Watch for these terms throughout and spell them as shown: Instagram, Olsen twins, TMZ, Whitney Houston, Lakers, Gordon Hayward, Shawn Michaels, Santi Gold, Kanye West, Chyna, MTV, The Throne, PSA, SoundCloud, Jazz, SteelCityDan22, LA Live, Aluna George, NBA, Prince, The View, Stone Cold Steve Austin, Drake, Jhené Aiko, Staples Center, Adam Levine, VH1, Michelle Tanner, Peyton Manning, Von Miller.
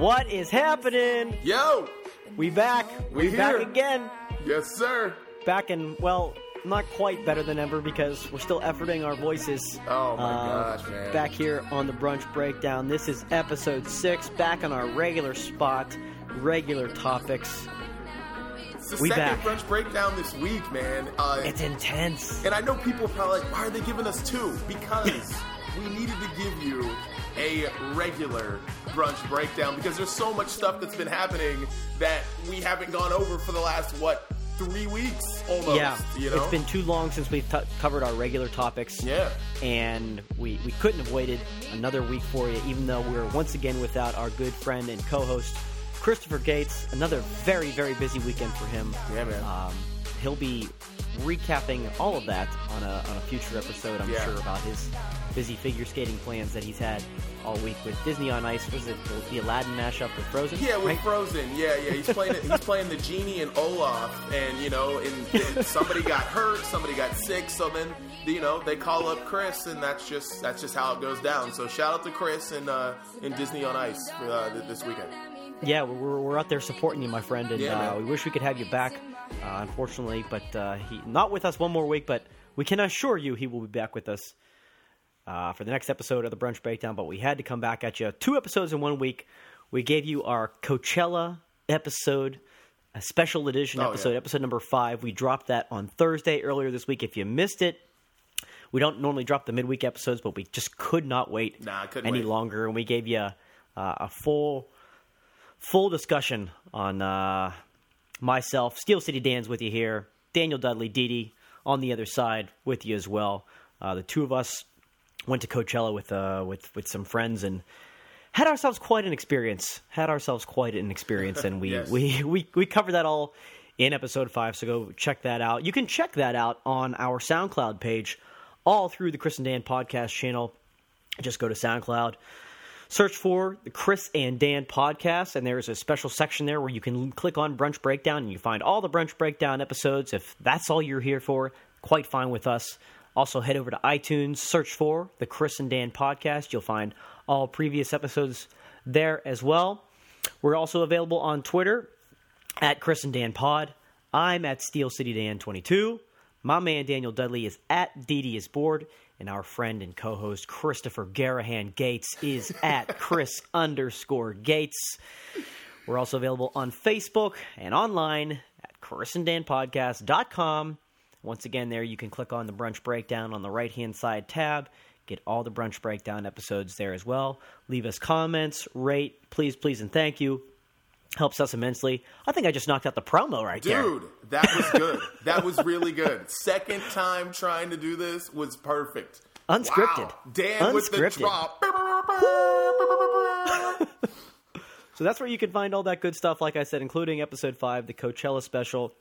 What is happening? Yo! We back. We back again. Yes, sir. Back in, well, not quite better than ever because we're still efforting our voices. Oh, my gosh, man. Back here on the Brunch Breakdown. This is episode 6. Back on our regular spot, regular topics. It's the second Brunch Breakdown this week, man. It's intense. And I know people are probably like, why are they giving us two? Because we needed to give you a regular Brunch Breakdown because there's so much stuff that's been happening that we haven't gone over for the last, 3 weeks almost. Yeah, you know? It's been too long since we've covered our regular topics. Yeah. And we couldn't have waited another week for you, even though we're once again without our good friend and co-host, Christopher Gates. Another very, very busy weekend for him. Yeah, man. He'll be recapping all of that on a future episode, I'm sure, about his busy figure skating plans that he's had all week with Disney on Ice. Was it the Aladdin mashup with Frozen? Yeah, with Frozen. Yeah. He's playing it. He's playing the genie and Olaf, and and somebody got hurt, somebody got sick, so then they call up Chris, and that's just how it goes down. So shout out to Chris and Disney on Ice for this weekend. Yeah, we're out there supporting you, my friend, and we wish we could have you back, unfortunately, but he not with us one more week, but we can assure you he will be back with us for the next episode of the Brunch Breakdown, but we had to come back at you. 2 episodes in 1 week. We gave you our Coachella episode, a special edition episode number 5. We dropped that on Thursday earlier this week. If you missed it, we don't normally drop the midweek episodes, but we just could not wait longer, and we gave you a full discussion on myself. Steel City Dan's with you here. Daniel Dudley, Didi, on the other side with you as well. The two of us went to Coachella with some friends and had ourselves quite an experience. And we, yes. we covered that all in episode 5, so go check that out. You can check that out on our SoundCloud page all through the Chris and Dan Podcast channel. Just go to SoundCloud. Search for the Chris and Dan Podcast, and there is a special section there where you can click on Brunch Breakdown, and you find all the Brunch Breakdown episodes. If that's all you're here for, quite fine with us. Also, head over to iTunes, search for the Chris and Dan Podcast. You'll find all previous episodes there as well. We're also available on Twitter at Chris and Dan Pod. I'm at SteelCityDan22. My man Daniel Dudley is at DD is Bored. And our friend and co-host Christopher Garahan Gates is at Chris _Gates. We're also available on Facebook and online at chrisanddanpodcast.com. Once again, there you can click on the Brunch Breakdown on the right-hand side tab. Get all the Brunch Breakdown episodes there as well. Leave us comments, rate, please, and thank you. Helps us immensely. I think I just knocked out the promo there. Dude, that was good. That was really good. Second time trying to do this was perfect. Unscripted. Wow. Dan with the drop. So that's where you can find all that good stuff, like I said, including episode 5, the Coachella special.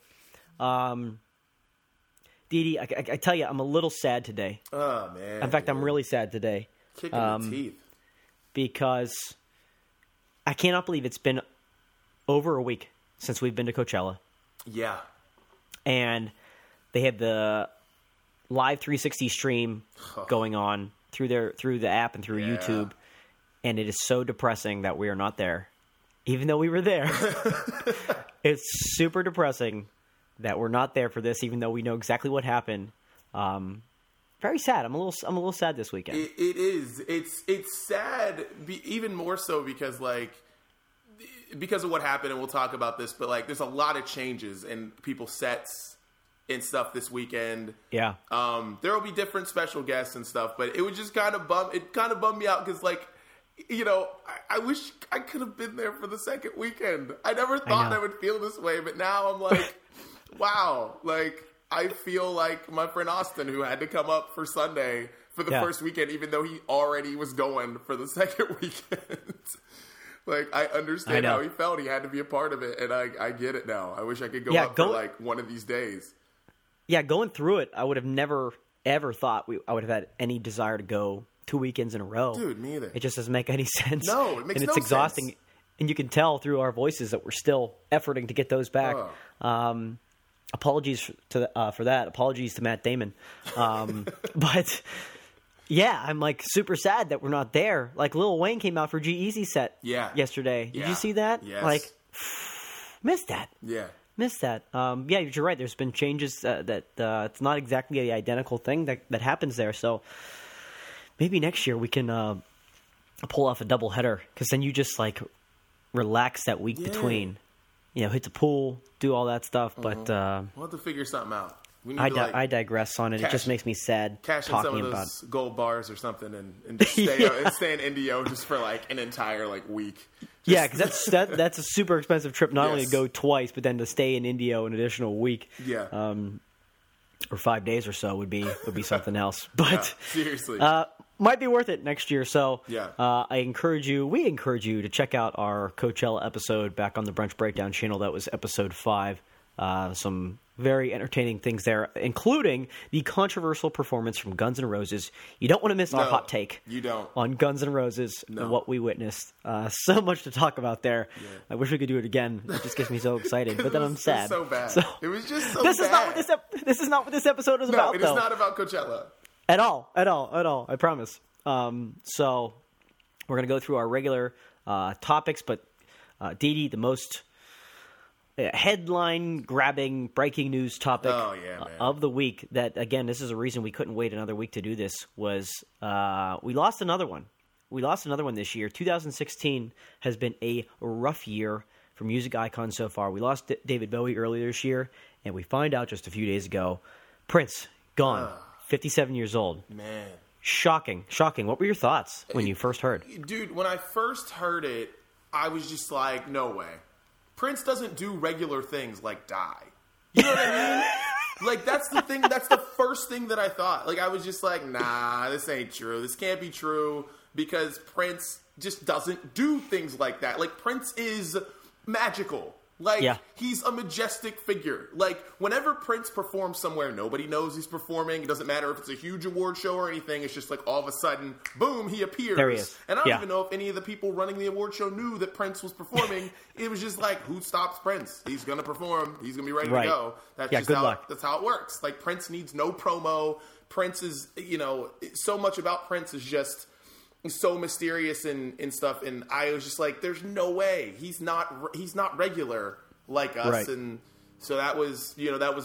Didi, I tell you, I'm a little sad today. Oh, man. In fact, I'm really sad today. Kicking the teeth. Because I cannot believe it's been over a week since we've been to Coachella. Yeah. And they have the live 360 stream going on through the app and through YouTube. And it is so depressing that we are not there, even though we were there. It's super depressing that we're not there for this, even though we know exactly what happened. Very sad. I'm a little sad this weekend. It is. It's sad, even more so because of what happened, and we'll talk about this, but there's a lot of changes in people's sets and stuff this weekend. Yeah. There will be different special guests and stuff, but it was just kind of bummed me out because I wish I could have been there for the second weekend. I never thought I would feel this way, but now I'm like, wow. I feel like my friend Austin, who had to come up for Sunday for the first weekend, even though he already was going for the second weekend. I understand how he felt. He had to be a part of it, and I get it now. I wish I could go up for, one of these days. Yeah, going through it, I would have never, ever thought I would have had any desire to go 2 weekends in a row. Dude, me either. It just doesn't make any sense. No, it makes no sense. And it's exhausting, and you can tell through our voices that we're still efforting to get those back. Apologies for that. Apologies to Matt Damon. But Yeah, I'm like super sad that we're not there. Like Lil Wayne came out for G-Eazy set yesterday. Yeah. Did you see that? Yes. Like, missed that. Yeah. Missed that. Yeah, you're right. There's been changes that it's not exactly the identical thing that happens there. So maybe next year we can pull off a double header, because then you just like relax that week between. You know, hit the pool, do all that stuff. Mm-hmm. But we'll have to figure something out. We need I digress on it. It just makes me sad. Cash in some of those gold bars or something, and just stay and stay in Indio just for like an entire like week. Just because that's a super expensive trip. Not only to go twice, but then to stay in Indio an additional week. Yeah. Or 5 days or so would be something else. But seriously, might be worth it next year. So I encourage you. We encourage you to check out our Coachella episode back on the Brunch Breakdown channel. That was episode 5. Some very entertaining things there, including the controversial performance from Guns N' Roses. You don't want to miss our hot take on Guns N' Roses and what we witnessed. So much to talk about there. Yeah. I wish we could do it again. It just gets me so excited, but then I'm sad. So bad. So, it was just so bad. This is not what this episode is about, though. No, it is not about Coachella. At all. I promise. So we're going to go through our regular topics, but Didi, the most headline-grabbing, breaking news topic of the week that, again, this is a reason we couldn't wait another week to do this, was we lost another one. We lost another one this year. 2016 has been a rough year for music icons so far. We lost David Bowie earlier this year, and we find out just a few days ago, Prince, gone, 57 years old. Man. Shocking. What were your thoughts when you first heard? Dude, when I first heard it, I was just like, no way. Prince doesn't do regular things like die. You know what I mean? Like, that's the thing. That's the first thing that I thought. Like, I was just like, nah, this ain't true. This can't be true, because Prince just doesn't do things like that. Like, Prince is magical. Like, he's a majestic figure. Like, whenever Prince performs somewhere, nobody knows he's performing. It doesn't matter if it's a huge award show or anything. It's just like all of a sudden, boom, he appears. There he is. And I don't even know if any of the people running the award show knew that Prince was performing. It was just like, who stops Prince? He's going to perform. He's going to be ready to go. That's just how luck. That's how it works. Like, Prince needs no promo. Prince is, you know, so much about Prince is just so mysterious and stuff. And I was just like, there's no way. He's not regular like us. Right. And so that was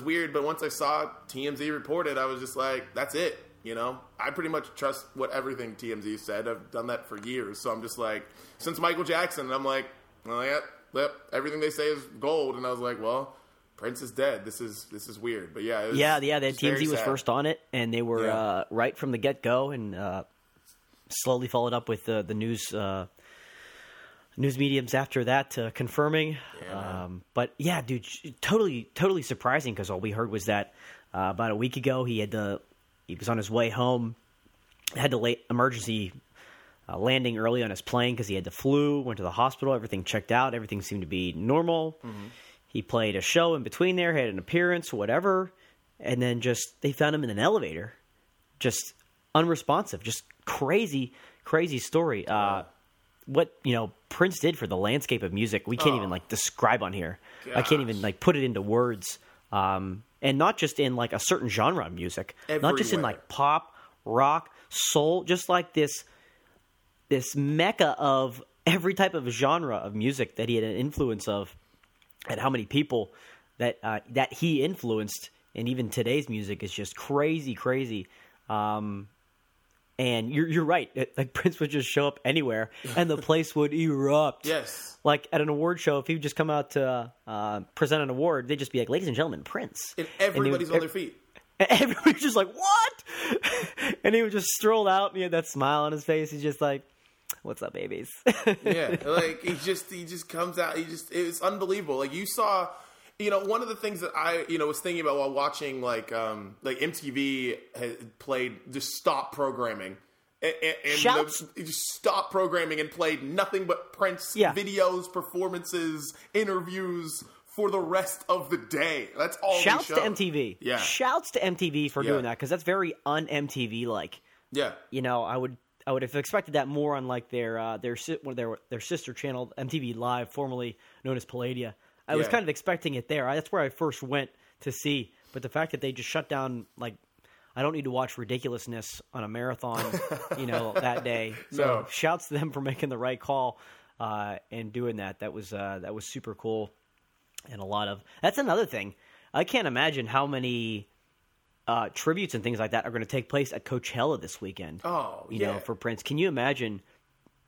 weird. But once I saw TMZ report it, I was just like, that's it. You know, I pretty much trust what everything TMZ said. I've done that for years. So I'm just like, since Michael Jackson, I'm like, well, yep, everything they say is gold. And I was like, well, Prince is dead. This is weird. But yeah. That TMZ was first on it, and they were right from the get go. And, slowly followed up with the news mediums after that confirming. Yeah. But yeah, dude, totally surprising, because all we heard was that about a week ago he was on his way home, had the late emergency landing early on his plane because he had the flu, went to the hospital, everything checked out, everything seemed to be normal. Mm-hmm. He played a show in between there, had an appearance, whatever, and then just they found him in an elevator, just unresponsive, just crazy story. What, you know, Prince did for the landscape of music, we can't even like describe on here. Gosh. I can't even like put it into words. And not just in like a certain genre of music. Everywhere. Not just in like pop, rock, soul, just like this mecca of every type of genre of music that he had an influence of, and how many people that he influenced. And even today's music is just crazy. And you're right. Like, Prince would just show up anywhere, and the place would erupt. Yes. Like, at an award show, if he would just come out to present an award, they'd just be like, ladies and gentlemen, Prince. And everybody's on their feet. And everybody's just like, what? And he would just stroll out, and he had that smile on his face. He's just like, what's up, babies? Yeah. Like, he just comes out. It's unbelievable. Like, you saw, you know, one of the things that I, you know, was thinking about while watching, like MTV had played just stop programming, and stop programming, and played nothing but Prince videos, performances, interviews for the rest of the day. That's all. Shouts to MTV. Yeah. Shouts to MTV for doing that, because that's very un-MTV like. Yeah. You know, I would have expected that more on like their sister channel, MTV Live, formerly known as Palladia. I was kind of expecting it there. That's where I first went to see. But the fact that they just shut down like I don't need to watch ridiculousness on a marathon, you know, that day. So no. Shouts to them for making the right call and doing that. That was super cool. And a lot of – that's another thing. I can't imagine how many tributes and things like that are going to take place at Coachella this weekend. Oh, you know, for Prince. Can you imagine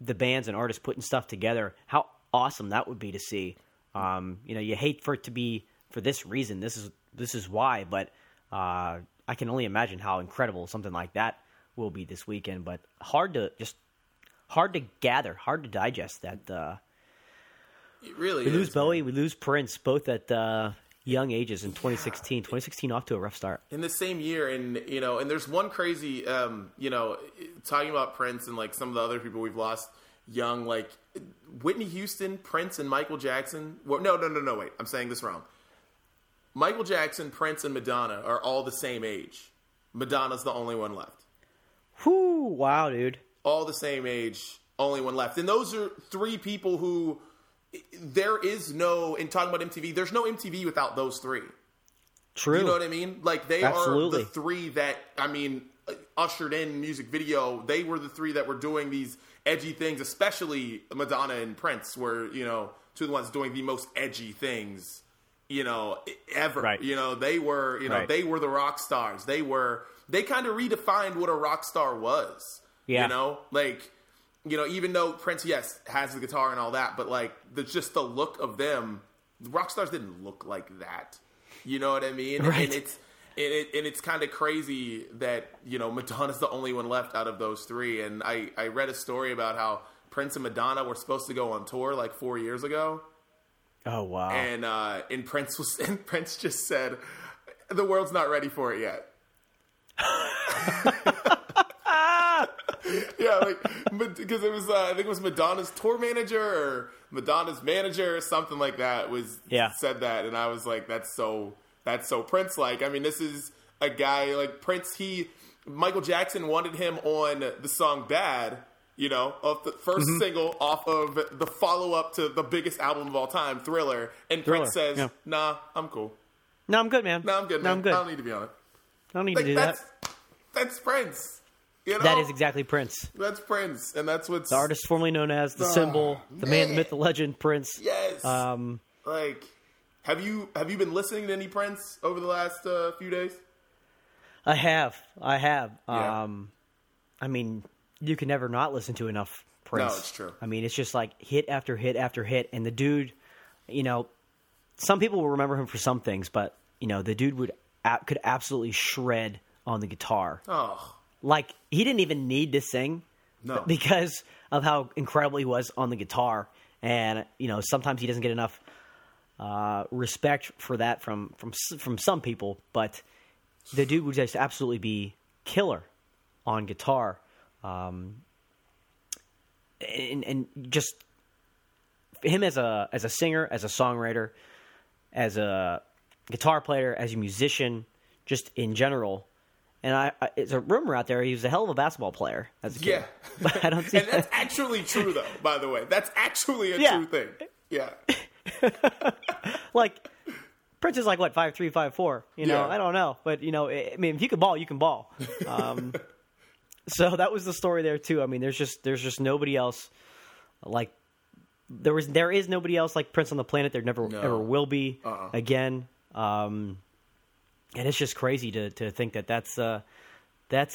the bands and artists putting stuff together? How awesome that would be to see. You know, you hate for it to be for this reason. This is why, but I can only imagine how incredible something like that will be this weekend. But hard to gather, hard to digest that. It really is. We lose Bowie, we lose Prince, both at young ages in 2016. 2016 off to a rough start. In the same year, and you know, and there's one crazy, you know, talking about Prince and like some of the other people we've lost young, like Whitney Houston, Prince, and Michael Jackson. Well, no, wait, I'm saying this wrong. Michael Jackson, Prince, and Madonna are all the same age. Madonna's the only one left. Whoo, wow, dude. All the same age, only one left. And those are three people who... There is no, in talking about MTV, there's no MTV without those three. True. You know what I mean? Like, they Absolutely. Are the three that, I mean, ushered in music video. They were the three that were doing these edgy things, especially Madonna and Prince were, you know, two of the ones doing the most edgy things, you know, ever. Right. You know, they were, you know, right. They were the rock stars. They kind of redefined what a rock star was. Yeah. You know, like... You know, even though Prince, yes, has the guitar and all that, but, like, just the look of them, rock stars didn't look like that. You know what I mean? Right. And it's kind of crazy that, you know, Madonna's the only one left out of those three. And I read a story about how Prince and Madonna were supposed to go on tour, like, 4 years ago. Oh, wow. And Prince just said, the world's not ready for it yet. Yeah, like, because it was, I think it was Madonna's tour manager or Madonna's manager or something like that said that. And I was like, that's so Prince-like. I mean, this is a guy like Prince. Michael Jackson wanted him on the song Bad, you know, off the first single off of the follow-up to the biggest album of all time, Thriller. And Prince says, nah, I'm cool. No, I'm good, man. I don't need to be on it. I don't need to do that. That's Prince. You know, that is exactly Prince. That's Prince, and that's what's... The artist formerly known as The Symbol, the man, the myth, the legend, Prince. Yes. Like, have you been listening to any Prince over the last few days? I have. Yeah. I mean, you can never not listen to enough Prince. No, it's true. I mean, it's just like hit after hit after hit, and the dude, you know, some people will remember him for some things, but, you know, the dude could absolutely shred on the guitar. Oh, like, he didn't even need to sing because of how incredible he was on the guitar. And, you know, sometimes he doesn't get enough respect for that from some people. But the dude would just absolutely be killer on guitar. And just him as a singer, as a songwriter, as a guitar player, as a musician, just in general. And it's a rumor out there he was a hell of a basketball player as a kid. Yeah. But I don't see and that's actually true, though, by the way. That's actually a true thing. Yeah. Like, Prince is like, what, 5'3", 5'4", you know? Yeah. I don't know. But, you know, I mean, if you can ball, you can ball. So that was the story there, too. I mean, there's just nobody else like – there is nobody else like Prince on the planet. There never ever will be again. And it's just crazy to think that that's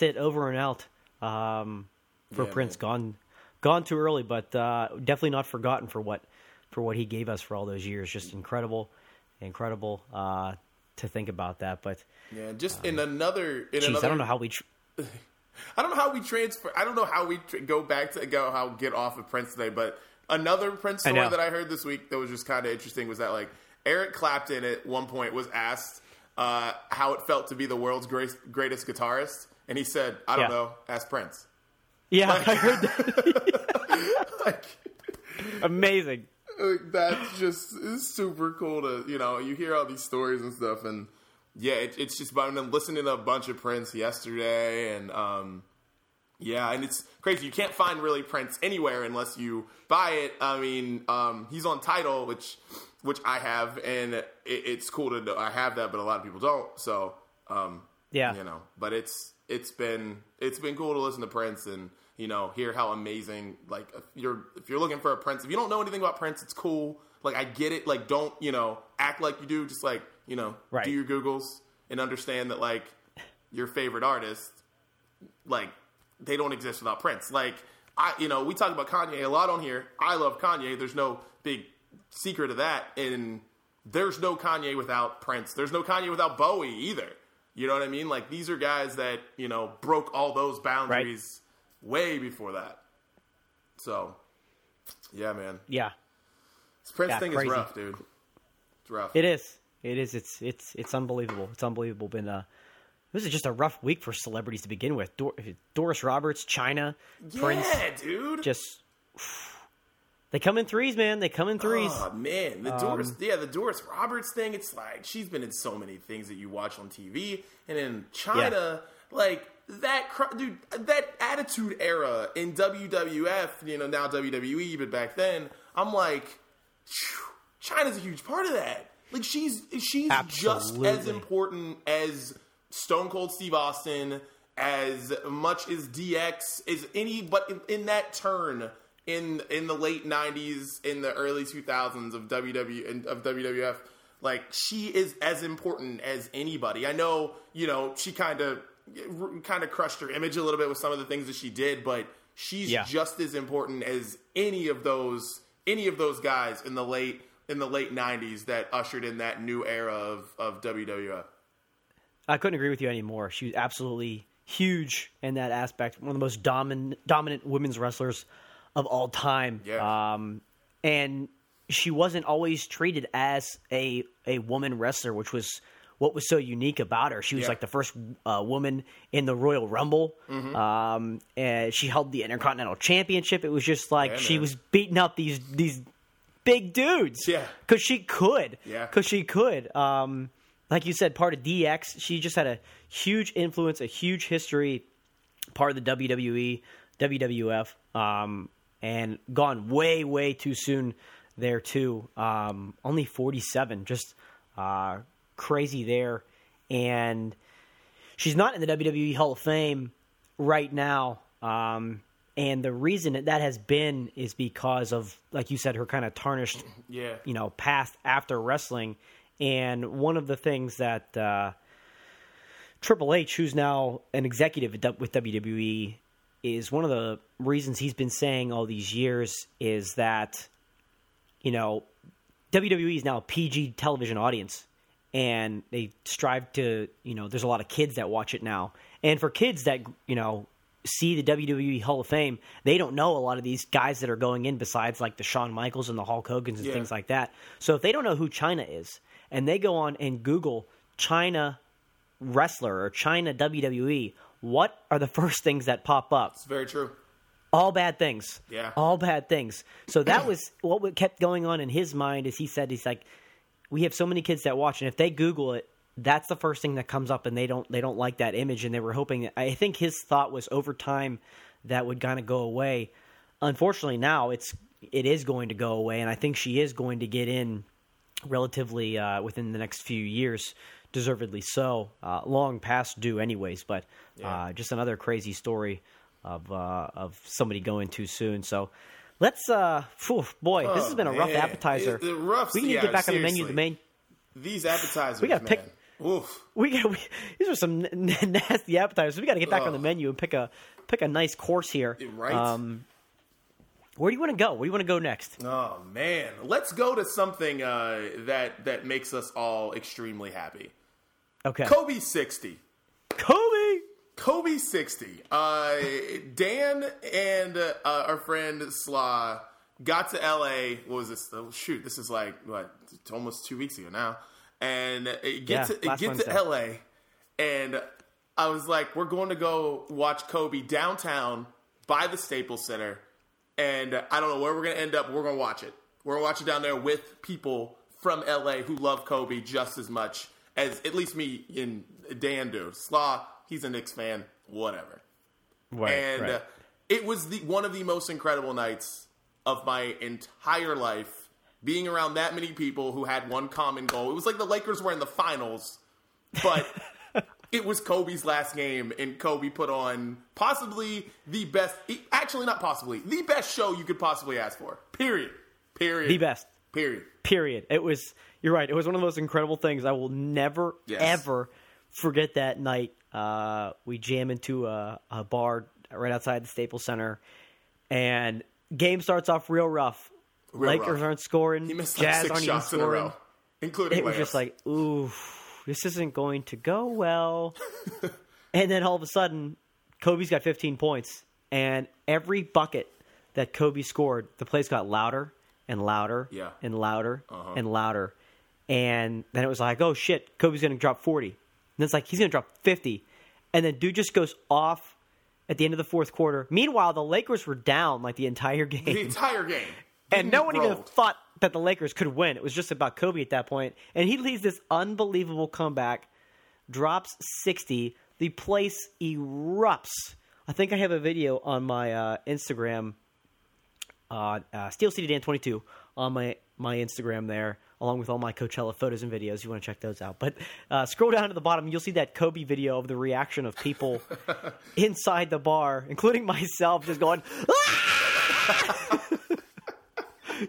it, over and out for Prince. Man. Gone too early, but definitely not forgotten for what he gave us for all those years. Just incredible to think about that. But yeah, just I don't know how we. I don't know how we transfer. I don't know how we go back to get off of Prince today. But another Prince story that I heard this week that was just kind of interesting was that, like, Eric Clapton at one point was asked how it felt to be the world's greatest guitarist, and he said, I don't know, ask Prince. Yeah, like, I heard that. Like, amazing. That's just super cool to, you know, you hear all these stories and stuff, and yeah, it's just about them listening to a bunch of Prince yesterday, and and it's crazy. You can't find really Prince anywhere unless you buy it. I mean, he's on Tidal, which I have, and it's cool to know I have that, but a lot of people don't. So Yeah. You know, but it's been cool to listen to Prince and, you know, hear how amazing, like, if you're looking for a Prince, if you don't know anything about Prince, it's cool. Like, I get it. Like, don't, you know, act like you do. Just, like, you know, right. Do your Googles and understand that, like, your favorite artist, like, they don't exist without Prince. Like, you know, we talk about Kanye a lot on here. I love Kanye. There's no big secret of that. And there's no Kanye without Prince. There's no Kanye without Bowie either. You know what I mean? Like, these are guys that, you know, broke all those boundaries way before that. So, yeah, man. Yeah. This Prince thing crazy. Is rough, dude. It's rough. It is. It's unbelievable. It's unbelievable. This is just a rough week for celebrities to begin with. Doris Roberts, Chyna, Prince. Yeah, dude. Just they come in threes, man. They come in threes. Oh man, the Doris Roberts thing. It's like she's been in so many things that you watch on TV, and in Chyna, like that dude, that Attitude Era in WWF, you know, now WWE, but back then, I'm like, Chyna's a huge part of that. Like she's absolutely just as important as Stone Cold Steve Austin, as much as DX, is any, but in that turn in the late 90s, in the early 2000s of WWF, like she is as important as anybody. I know, you know, she kind of crushed her image a little bit with some of the things that she did, but she's just as important as any of those guys in the late 90s that ushered in that new era of WWF. I couldn't agree with you anymore. She was absolutely huge in that aspect. One of the most dominant women's wrestlers of all time. Yeah. And she wasn't always treated as a woman wrestler, which was what was so unique about her. She was like the first woman in the Royal Rumble. Mm-hmm. And she held the Intercontinental Championship. It was just like she was beating up these big dudes. Yeah. Because she could. Yeah. Because she could. Like you said, part of DX, she just had a huge influence, a huge history, part of the WWE, WWF, and gone way, way too soon there too. Only 47, just crazy there. And she's not in the WWE Hall of Fame right now. And the reason that has been is because of, like you said, her kind of tarnished, you know, past after wrestling. And one of the things that Triple H, who's now an executive with WWE, is one of the reasons he's been saying all these years is that, you know, WWE is now a PG television audience. And they strive to, you know, there's a lot of kids that watch it now. And for kids that, you know, see the WWE Hall of Fame, they don't know a lot of these guys that are going in besides like the Shawn Michaels and the Hulk Hogans and things like that. So if they don't know who Chyna is, and they go on and Google Chyna wrestler or Chyna WWE, what are the first things that pop up? It's very true. All bad things. Yeah. All bad things. So that was what kept going on in his mind is he said, he's like, we have so many kids that watch, and if they Google it, that's the first thing that comes up, and they don't like that image, and they were hoping – I think his thought was over time that would kind of go away. Unfortunately, now it is going to go away, and I think she is going to get in relatively within the next few years, deservedly so, long past due anyways, but just another crazy story of somebody going too soon. So let's this has been a rough appetizer. We need to get back on the menu. These appetizers, we gotta pick. Oof. These are some nasty appetizers. We got to get back on the menu and pick a nice course here. Right. Where do you want to go? Where do you want to go next? Oh man, let's go to something that makes us all extremely happy. Okay. Kobe 60. Kobe 60. Dan and our friend Slaw got to LA. What was this? Oh, shoot, this is like what? Almost 2 weeks ago now. And get to LA, and I was like, we're going to go watch Kobe downtown by the Staples Center, and I don't know where we're going to end up, but we're going to watch it. We're going to watch it down there with people from LA who love Kobe just as much as at least me and Dan do. Slaw, he's a Knicks fan, whatever. Right, and it was one of the most incredible nights of my entire life. Being around that many people who had one common goal. It was like the Lakers were in the finals, but it was Kobe's last game, and Kobe put on possibly the best, actually not possibly, the best show you could possibly ask for. Period. The best. Period. It was, you're right, it was one of the most incredible things. I will never, ever forget that night. We jam into a bar right outside the Staples Center, and game starts off real rough. Lakers aren't scoring. He missed Jazz like 6 shots in a row, including it was just like, ooh, this isn't going to go well. And then all of a sudden, Kobe's got 15 points, and every bucket that Kobe scored, the place got louder and louder and louder and louder. And then it was like, oh shit, Kobe's going to drop 40. And it's like, he's going to drop 50. And then dude just goes off at the end of the fourth quarter. Meanwhile, the Lakers were down like the entire game. And no one even thought that the Lakers could win. It was just about Kobe at that point. And he leads this unbelievable comeback, drops 60. The place erupts. I think I have a video on my Instagram, Steel City Dan 22, on my Instagram there, along with all my Coachella photos and videos. You want to check those out. But scroll down to the bottom, you'll see that Kobe video of the reaction of people inside the bar, including myself, just going, ah!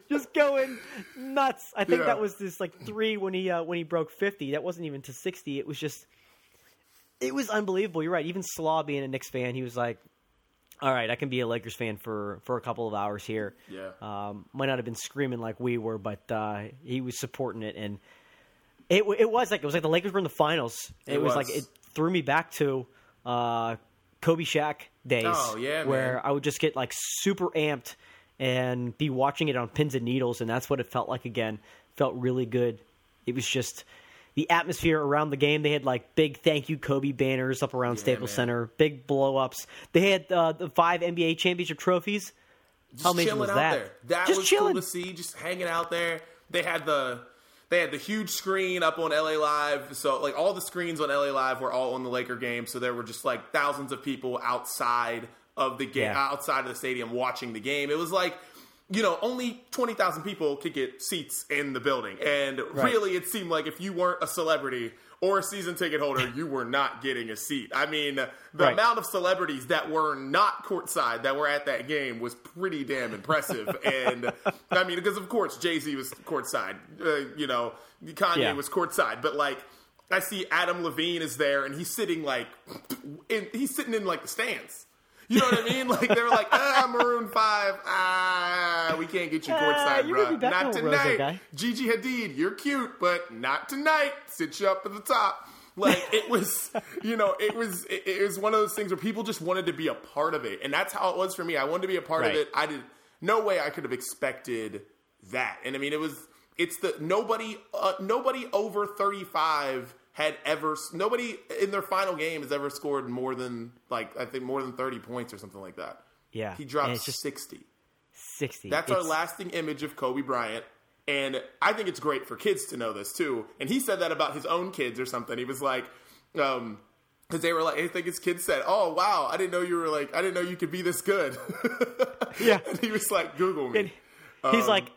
Just going nuts. I think that was this like 3 when he broke 50. That wasn't even to 60. It was just, it was unbelievable. You're right. Even Slaw being a Knicks fan, he was like, all right, I can be a Lakers fan for a couple of hours here. Yeah. Might not have been screaming like we were, but he was supporting it, and it was like the Lakers were in the finals. It was like it threw me back to Kobe Shaq days. Oh yeah, where man. I would just get like super amped and be watching it on pins and needles, and that's what it felt like again. Felt really good. It was just the atmosphere around the game. They had like big thank you Kobe banners up around Staples Center, big blow-ups. They had the 5 NBA championship trophies. Just how amazing was that? There. That just was chilling. Cool to see, just hanging out there. They had the huge screen up on LA Live, so like all the screens on LA Live were all on the Laker game, so there were just like thousands of people outside of the game, outside of the stadium, watching the game. It was like, you know, only 20,000 people could get seats in the building. And really, it seemed like if you weren't a celebrity or a season ticket holder, you were not getting a seat. I mean, the amount of celebrities that were not courtside, that were at that game, was pretty damn impressive. And, I mean, because, of course, Jay-Z was courtside. You know, Kanye was courtside. But, like, I see Adam Levine is there, and he's sitting in, like, the stands. You know what I mean? Like, they were like, Maroon 5, we can't get you courtside, bro. Not tonight. Gigi Hadid, you're cute, but not tonight. Sit you up at the top. Like, it was, you know, it was one of those things where people just wanted to be a part of it. And that's how it was for me. I wanted to be a part of it. No way I could have expected that. And I mean, nobody over 35 had ever – nobody in their final game has ever scored more than 30 points or something like that. Yeah. He dropped 60. 60. That's our lasting image of Kobe Bryant. And I think it's great for kids to know this too. And he said that about his own kids or something. He was like because they were like – I think his kids said, oh, wow, I didn't know you could be this good. Yeah. And he was like, Google me. And he's like,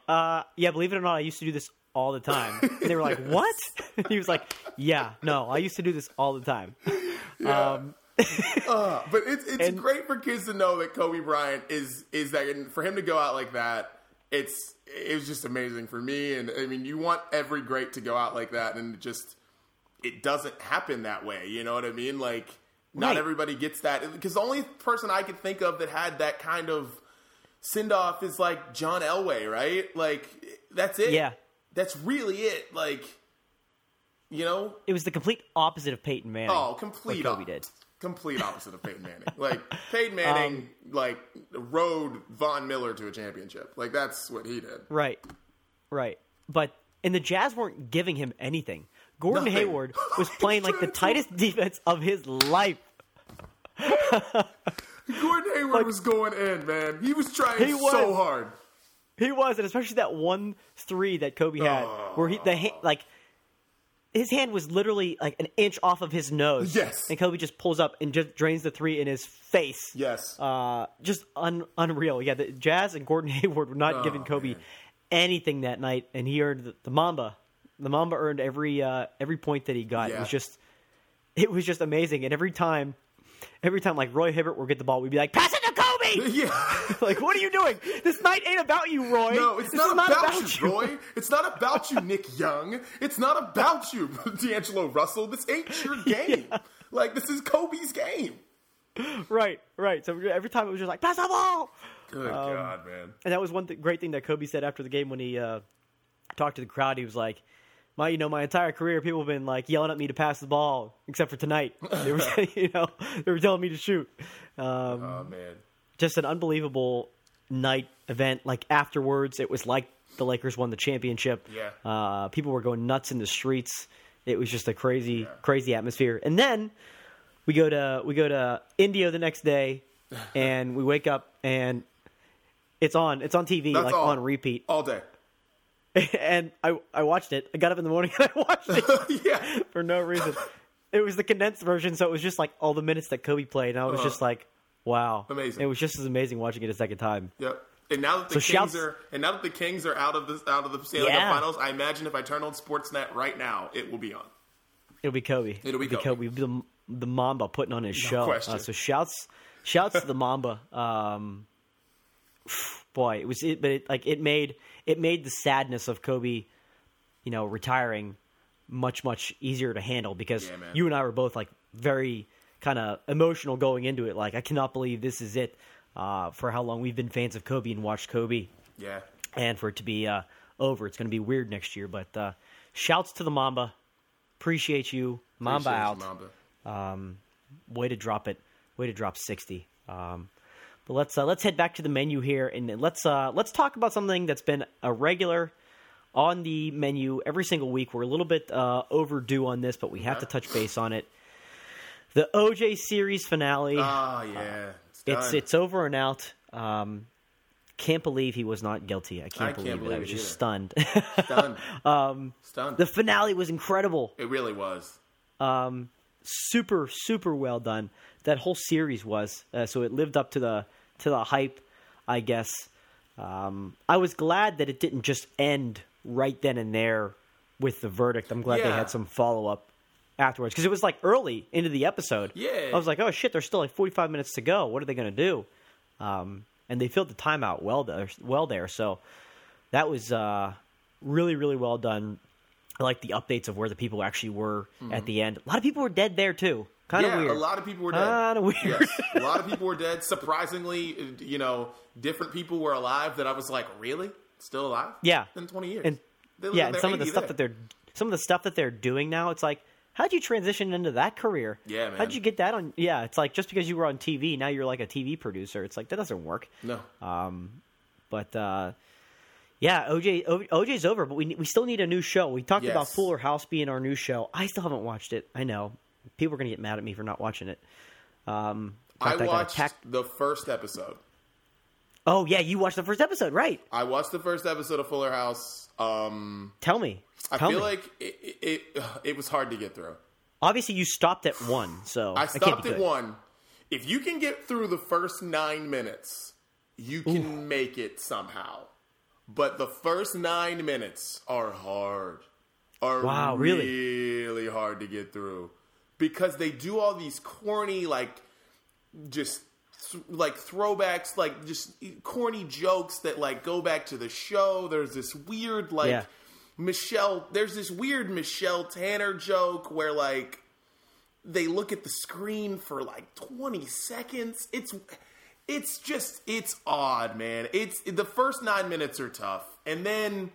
believe it or not, I used to do this all the time. And they were like, what? And he was like, yeah, no, I used to do this all the time. Yeah. But it's great for kids to know that Kobe Bryant is that, and for him to go out like that, it was just amazing for me. And I mean, you want every great to go out like that, and it doesn't happen that way. You know what I mean? Like, not everybody gets that, because the only person I could think of that had that kind of send off is like John Elway, right? Like, that's it. Yeah. That's really it. Like, you know, it was the complete opposite of Peyton Manning. Oh, complete opposite of Peyton Manning. Like, Peyton Manning, like, rode Von Miller to a championship. Like, that's what he did. Right. But the Jazz weren't giving him anything. Gordon Hayward was playing like the tightest defense of his life. Gordon Hayward was going in, man. He was trying so hard. He was, and especially that 1-3 that Kobe had, where his hand was literally like an inch off of his nose. Yes, and Kobe just pulls up and just drains the three in his face. Yes, just unreal. Yeah, the Jazz and Gordon Hayward were not giving Kobe anything that night, and he earned the Mamba. The Mamba earned every point that he got. Yeah. It was just It was just amazing. And every time like Roy Hibbert would get the ball, we'd be like, pass it to Kobe. Yeah. Like, what are you doing? This night ain't about you, Roy. No, it's not about you, Roy. It's not about you, Nick Young. It's not about you, D'Angelo Russell. This ain't your game. Yeah. Like, this is Kobe's game. Right. So every time it was just like, pass the ball. Good God, man. And that was one great thing that Kobe said after the game when he talked to the crowd. He was like, my entire career, people have been like yelling at me to pass the ball, except for tonight. They were, they were telling me to shoot. Man, just an unbelievable night event. Like afterwards, it was like the Lakers won the championship. Yeah, people were going nuts in the streets. It was just a crazy atmosphere. And then we go to Indio the next day, and we wake up and it's on TV. That's like on repeat all day. And I watched it. I got up in the morning and I watched it for no reason. It was the condensed version, so it was just like all the minutes that Kobe played. And I was just like, wow. Amazing. It was just as amazing watching it a second time. Yep. And now that the Kings are out of the Stanley Cup Finals, I imagine if I turn on Sportsnet right now, it will be on. It'll be Kobe. It'll be the Mamba putting on his show. So shouts to the Mamba. Boy, it made the sadness of Kobe, retiring much easier to handle because you and I were both like very kind of emotional going into it. Like, I cannot believe this is it for how long we've been fans of Kobe and watched Kobe. Yeah. And for it to be over, it's going to be weird next year. But shouts to the Mamba. Appreciate you. Mamba out. Mamba. Way to drop it. Way to drop 60. But let's head back to the menu here, and let's talk about something that's been a regular on the menu every single week. We're a little bit overdue on this, but we have to touch base on it. The OJ series finale. Oh, yeah. It's over and out. Can't believe he was not guilty. I can't believe it. I was just stunned. Stunned. The finale was incredible. It really was. Super well done. That whole series was so it lived up to the hype, I guess. I was glad that it didn't just end right then and there with the verdict. I'm glad they had some follow up afterwards because it was like early into the episode. Yeah, I was like, oh shit, there's still like 45 minutes to go. What are they gonna do? And they filled the time out well there. So that was really well done. I like the updates of where the people actually were at the end. A lot of people were dead there too. Kind of weird. Yeah, a lot of people were dead. Kind of weird. Yes, a lot of people were dead. Surprisingly, different people were alive that I was like, really? Still alive? Yeah. In 20 years. And, and some of the stuff that they're doing now, it's like, how'd you transition into that career? Yeah, man. How'd you get that on? Yeah, it's like just because you were on TV, now you're like a TV producer. It's like, that doesn't work. No. Yeah, OJ's over, but we still need a new show. We talked about Fuller House being our new show. I still haven't watched it. I know. People are going to get mad at me for not watching it. I watched the first episode. Oh, yeah, you watched the first episode, right? I watched the first episode of Fuller House. Tell me. I feel like it was hard to get through. Obviously, you stopped at one, so I stopped at one. If you can get through the first 9 minutes, you can make it somehow. But the first 9 minutes are hard. Wow, really hard to get through. Because they do all these corny, just throwbacks, just corny jokes that, go back to the show. There's this weird, Michelle Tanner joke where, they look at the screen for, 20 seconds. It's odd, man. The first 9 minutes are tough. And then,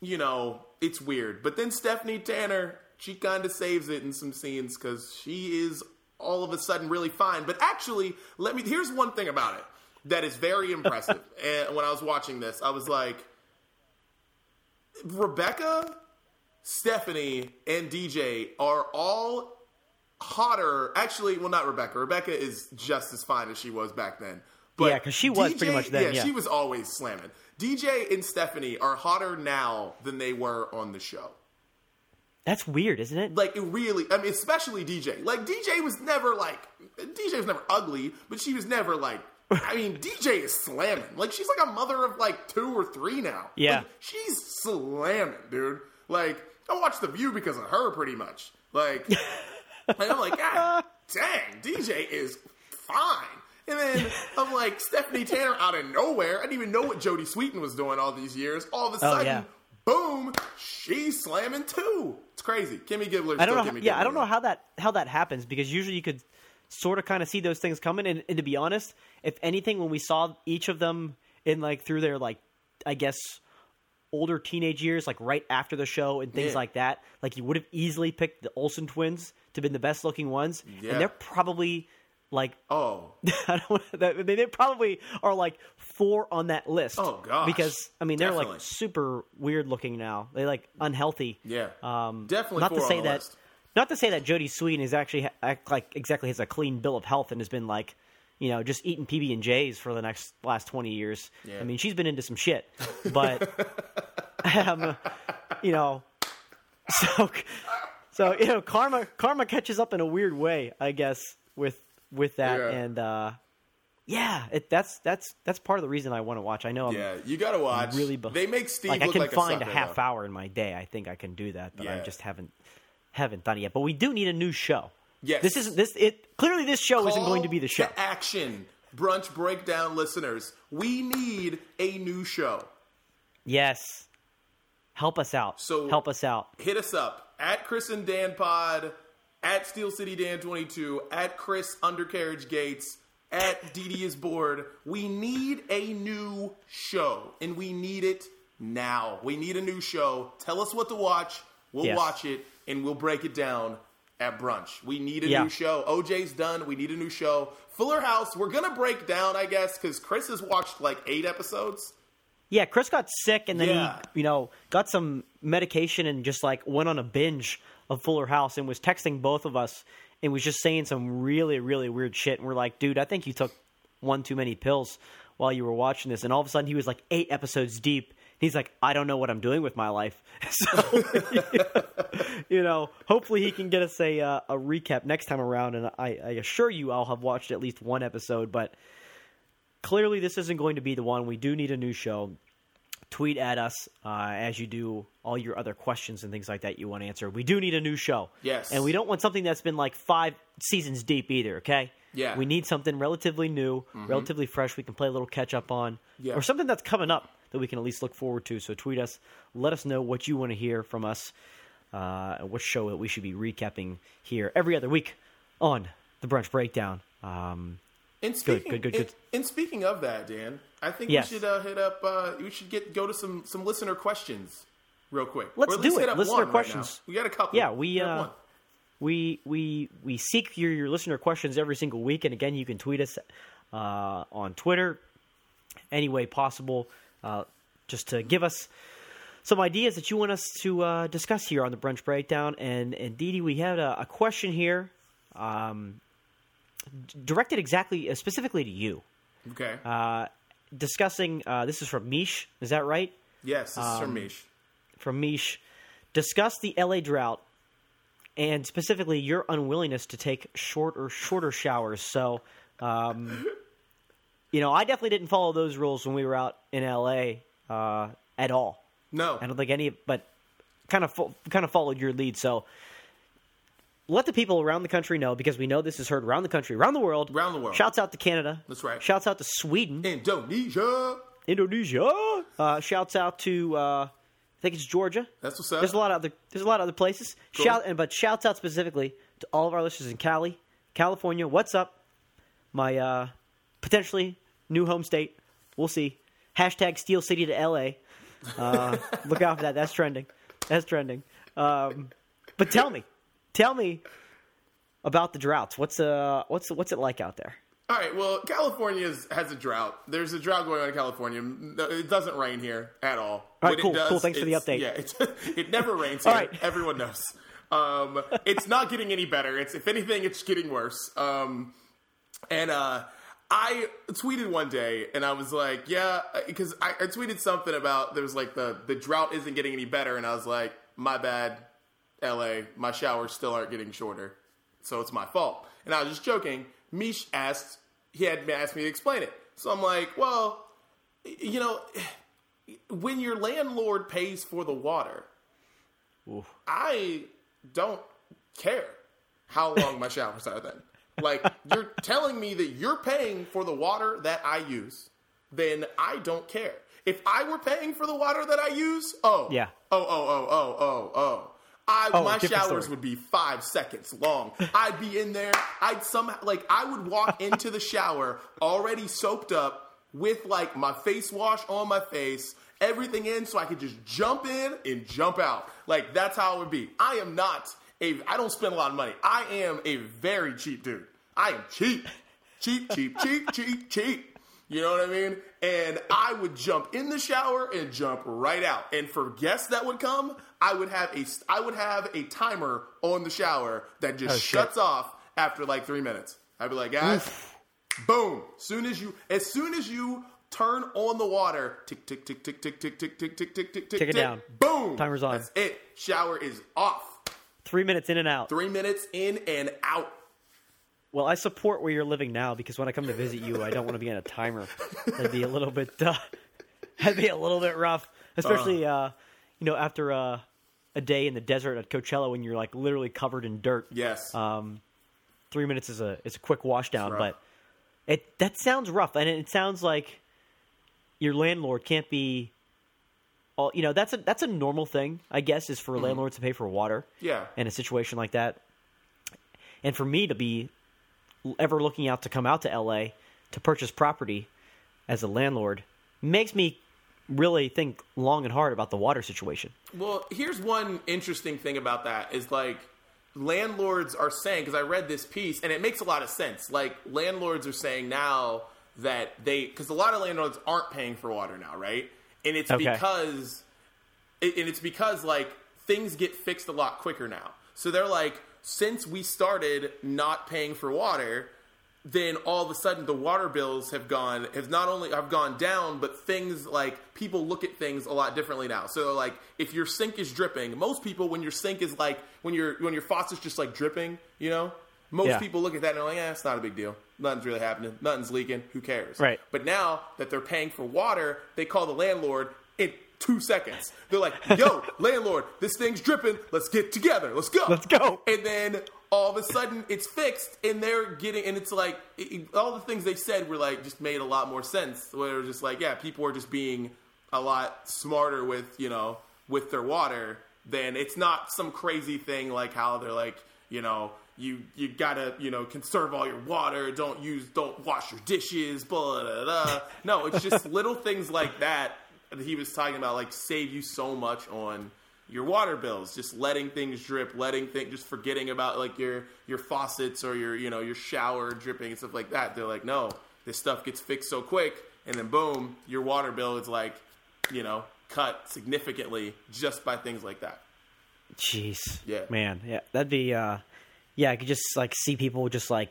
it's weird. But then Stephanie Tanner, she kind of saves it in some scenes because she is all of a sudden really fine. But actually, here's one thing about it that is very impressive. And when I was watching this, I was like, Rebecca, Stephanie, and DJ are all hotter. Actually, well, not Rebecca. Rebecca is just as fine as she was back then. But because she was DJ, pretty much then. Yeah, she was always slamming. DJ and Stephanie are hotter now than they were on the show. That's weird, isn't it? It really, especially DJ. DJ was never ugly, but she was never DJ is slamming. She's a mother of 2 or 3 now. Yeah. She's slamming, dude. I watched The View because of her pretty much. And I'm like, God dang, DJ is fine. And then I'm like, Stephanie Tanner out of nowhere. I didn't even know what Jody Sweetin was doing all these years. All of a sudden, boom, she's slamming too. It's crazy. Kimmy Gibbler. I don't know how that happens, because usually you could sort of kind of see those things coming. And to be honest, if anything, when we saw each of them in like through their like, I guess, older teenage years, like right after the show and things like that, like you would have easily picked the Olsen twins to have been the best looking ones, and they're probably. Like, oh, they probably are like 4 on that list. Oh gosh, because I mean they're like super weird looking now. They like unhealthy. Yeah, definitely. Not to say that Jodie Sweetin is actually like exactly has a clean bill of health and has been like, you know, just eating PB&Js for the last 20 years. Yeah. I mean, she's been into some shit, but you know, so you know, karma catches up in a weird way, I guess. With that and that's part of the reason I want to watch. I know. You gotta watch. Really, they make Steve like, look like a sucker. I can find a half hour in my day. I think I can do that, but I just haven't done it yet. But we do need a new show. Yes, this show isn't going to be the show. To action, Brunch Breakdown listeners, we need a new show. Yes, help us out. So help us out. Hit us up at Chris and Dan Pod. At Steel City Dan 22, at Chris Undercarriage Gates, at DD is bored. We need a new show, and we need it now. We need a new show. Tell us what to watch. We'll watch it, and we'll break it down at brunch. We need a new show. OJ's done. We need a new show. Fuller House, we're going to break down, I guess, because Chris has watched like 8 episodes. Yeah, Chris got sick, and then he, you know, got some medication and just like went on a binge of Fuller House and was texting both of us and was just saying some really, really weird shit. And we're like, dude, I think you took one too many pills while you were watching this. And all of a sudden he was like 8 episodes deep. He's like, I don't know what I'm doing with my life. So, you know, hopefully he can get us a recap next time around. And I assure you I'll have watched at least one episode, but clearly this isn't going to be the one. We do need a new show. Tweet at us as you do all your other questions and things like that you want to answer. We do need a new show. Yes. And we don't want something that's been like 5 seasons deep either, okay? Yeah. We need something relatively new, relatively fresh we can play a little catch-up on, or something that's coming up that we can at least look forward to. So tweet us. Let us know what you want to hear from us, what show that we should be recapping here every other week on The Brunch Breakdown. Good. And speaking of that, Dan, I think we should hit up. We should go to some listener questions real quick. Let's do it. Listener questions. Right, we got a couple. Yeah, we seek your listener questions every single week. And again, you can tweet us on Twitter any way possible, just to give us some ideas that you want us to discuss here on the Brunch Breakdown. And Didi, we had a question here. Directed specifically to you. Okay. Discussing this is from Mish. Is that right? Yes, this is from Mish. From Mish. Discuss the LA drought and specifically your unwillingness to take shorter showers. So, you know, I definitely didn't follow those rules when we were out in LA at all. No. I don't think any, but kind of followed your lead. So, let the people around the country know, because we know this is heard around the country, around the world. Around the world. Shouts out to Canada. That's right. Shouts out to Sweden. Indonesia. Shouts out to I think it's Georgia. That's what's up. There's a lot of other places. Cool. But shouts out specifically to all of our listeners in Cali, California. What's up? My potentially new home state. We'll see. Hashtag Steel City to LA. Look out for that. That's trending. But tell me about the droughts. What's it like out there? All right. Well, California has a drought. There's a drought going on in California. It doesn't rain here at all. All right. Cool. Cool. Thanks for the update. Yeah. It never rains here. Right. Everyone knows. It's not getting any better. If anything, it's getting worse. I tweeted one day and I was like, yeah, because I tweeted something about there was like the drought isn't getting any better. And I was like, my bad. LA, my showers still aren't getting shorter, so it's my fault. And I was just joking. Mish asked me to explain it. So I'm like, well, you know, when your landlord pays for the water, oof. I don't care. how long my showers are then. Like, you're telling me that you're paying for the water that I use, then I don't care. If I were paying for the water that I use, my showers would be 5 seconds long. I'd be in there. I'd somehow, like, I would walk into the shower already soaped up with, like, my face wash on my face, everything in, so I could just jump in and jump out. Like, that's how it would be. I don't spend a lot of money. I am a very cheap dude. I am cheap. Cheap, cheap, cheap, cheap, cheap. You know what I mean? And I would jump in the shower and jump right out. And for guests that would come, I would have a timer on the shower that just shuts off after like 3 minutes. I'd be like, guys, boom! As soon as you turn on the water, tick tick tick tick tick tick tick tick tick tick tick tick. Tick it down. Boom! Timer's on. That's it. Shower is off. 3 minutes in and out. 3 minutes in and out. Well, I support where you're living now because when I come to visit you, I don't want to be on a timer. That'd be a little bit rough, especially after a day in the desert at Coachella when you're like literally covered in dirt. Yes. 3 minutes is a quick wash down, but that sounds rough, and it sounds like your landlord can't be. All, you know, that's a normal thing, I guess, is for landlords to pay for water. Yeah. In a situation like that, and for me to be ever looking out to come out to LA to purchase property as a landlord makes me really think long and hard about the water situation. Well, here's one interesting thing about that is like landlords are saying, because I read this piece and it makes a lot of sense. Like landlords are saying now that because a lot of landlords aren't paying for water now. Right. And it's because like things get fixed a lot quicker now. So they're like, since we started not paying for water, then all of a sudden the water bills have not only gone down, but things like people look at things a lot differently now. So like if your sink is dripping, most people when your sink is like when your faucet's just like dripping, you know, most people look at that and they're like, yeah, it's not a big deal. Nothing's really happening. Nothing's leaking. Who cares? Right. But now that they're paying for water, they call the landlord. 2 seconds. They're like, yo, landlord, this thing's dripping. Let's get together. Let's go. Let's go. And then all of a sudden it's fixed and it's like all the things they said were like just made a lot more sense. Where it was just like, yeah, people are just being a lot smarter with their water. Then it's not some crazy thing like how they're like, you know, you gotta, you know, conserve all your water. Don't wash your dishes. Blah, blah, blah. No, it's just little things like that. He was talking about like save you so much on your water bills, just letting things drip, just forgetting about like your faucets or your, you know, your shower dripping and stuff like that. They're like, no, this stuff gets fixed so quick, and then boom, your water bill is like, you know, cut significantly just by things like that. Jeez, yeah, man, yeah, that'd be, yeah, I could just like see people just like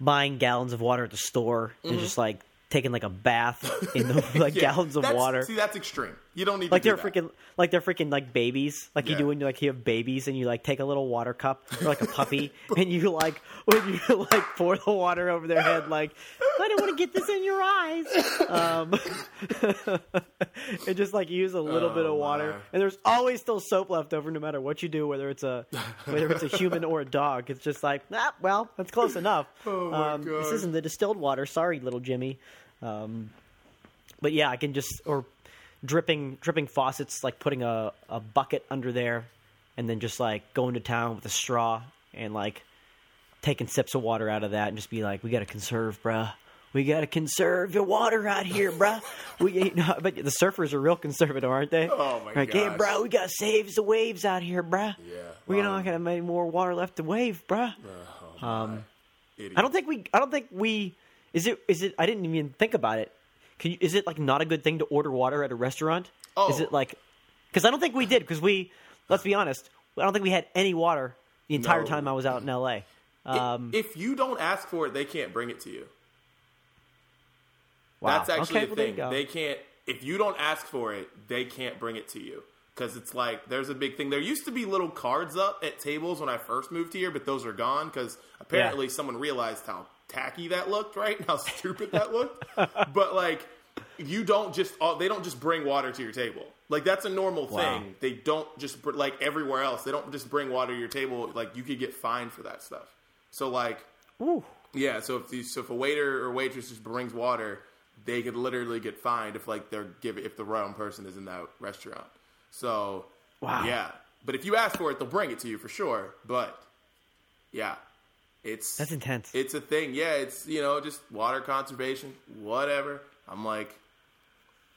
buying gallons of water at the store and just like. Taking like a bath in the, like gallons of water. See, that's extreme. You don't need like to do that. They're freaking like babies. Like you do when you like you have babies and you like take a little water cup or like a puppy and you like when you like pour the water over their head. Like I don't want to get this in your eyes. And just like use a little bit of water. My. And there's always still soap left over, no matter what you do, whether it's a human or a dog. It's just like well, that's close enough. Oh my God. This isn't the distilled water. Sorry, little Jimmy. But yeah, I can just or dripping faucets, like putting a bucket under there and then just like going to town with a straw and like taking sips of water out of that and just be like, we got to conserve, bruh. We got to conserve your water out here, bruh. But the surfers are real conservative, aren't they? Oh my God. Like, hey, bruh, we got to save the waves out here, bruh. Yeah. We don't got any more water left to wave, bruh. Oh, idiot. I don't think we, is it, I didn't even think about it. Is it like not a good thing to order water at a restaurant? Oh. Is it like – because I don't think we did because let's be honest, I don't think we had any water the entire time I was out in L.A. If you don't ask for it, they can't bring it to you. Wow. That's actually the thing. They can't – if you don't ask for it, they can't bring it to you because it's like there's a big thing. There used to be little cards up at tables when I first moved here, but those are gone because apparently someone realized how tacky that looked, right? How stupid that looked. But like you don't just, they don't just bring water to your table. Like, that's a normal thing. They don't just, like, everywhere else, they don't just bring water to your table. Like, you could get fined for that stuff. So, like, yeah, so if a waiter or waitress just brings water, they could literally get fined if, like, if the wrong person is in that restaurant. So, yeah. But if you ask for it, they'll bring it to you for sure. But, yeah. That's intense. It's a thing. Yeah, it's, you know, just water conservation, whatever. I'm like,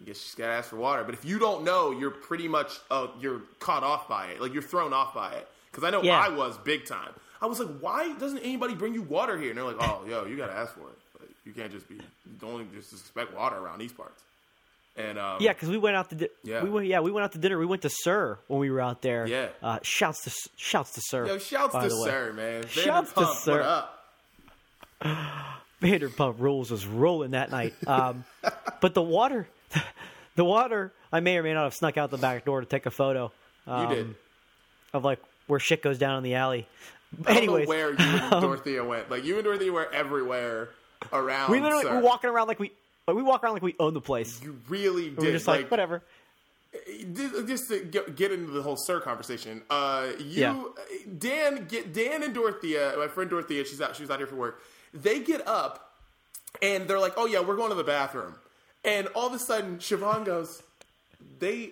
I guess you just gotta ask for water. But if you don't know, you're pretty much, you're caught off by it. Like, you're thrown off by it. Because I know I was big time. I was like, why doesn't anybody bring you water here? And they're like, oh, yo, you gotta ask for it. Like, you can't just don't expect water around these parts. And yeah, because we went out to dinner. We went to Sir when we were out there. Yeah, shouts to Sir. Yo, shouts to Sir, man. Shouts to Sir. What up? Vanderpump Rules was rolling that night. But the water, I may or may not have snuck out the back door to take a photo. You did of like where shit goes down in the alley. I don't know where you and Dorothea went. Like, you and Dorothea were everywhere around. We literally were walking around like we. Like, we walk around like we own the place. You really did. We're just like, whatever. Just to get into the whole Sir conversation. Dan and Dorothea, my friend Dorothea, she was out here for work. They get up and they're like, oh yeah, we're going to the bathroom. And all of a sudden, Siobhan goes, they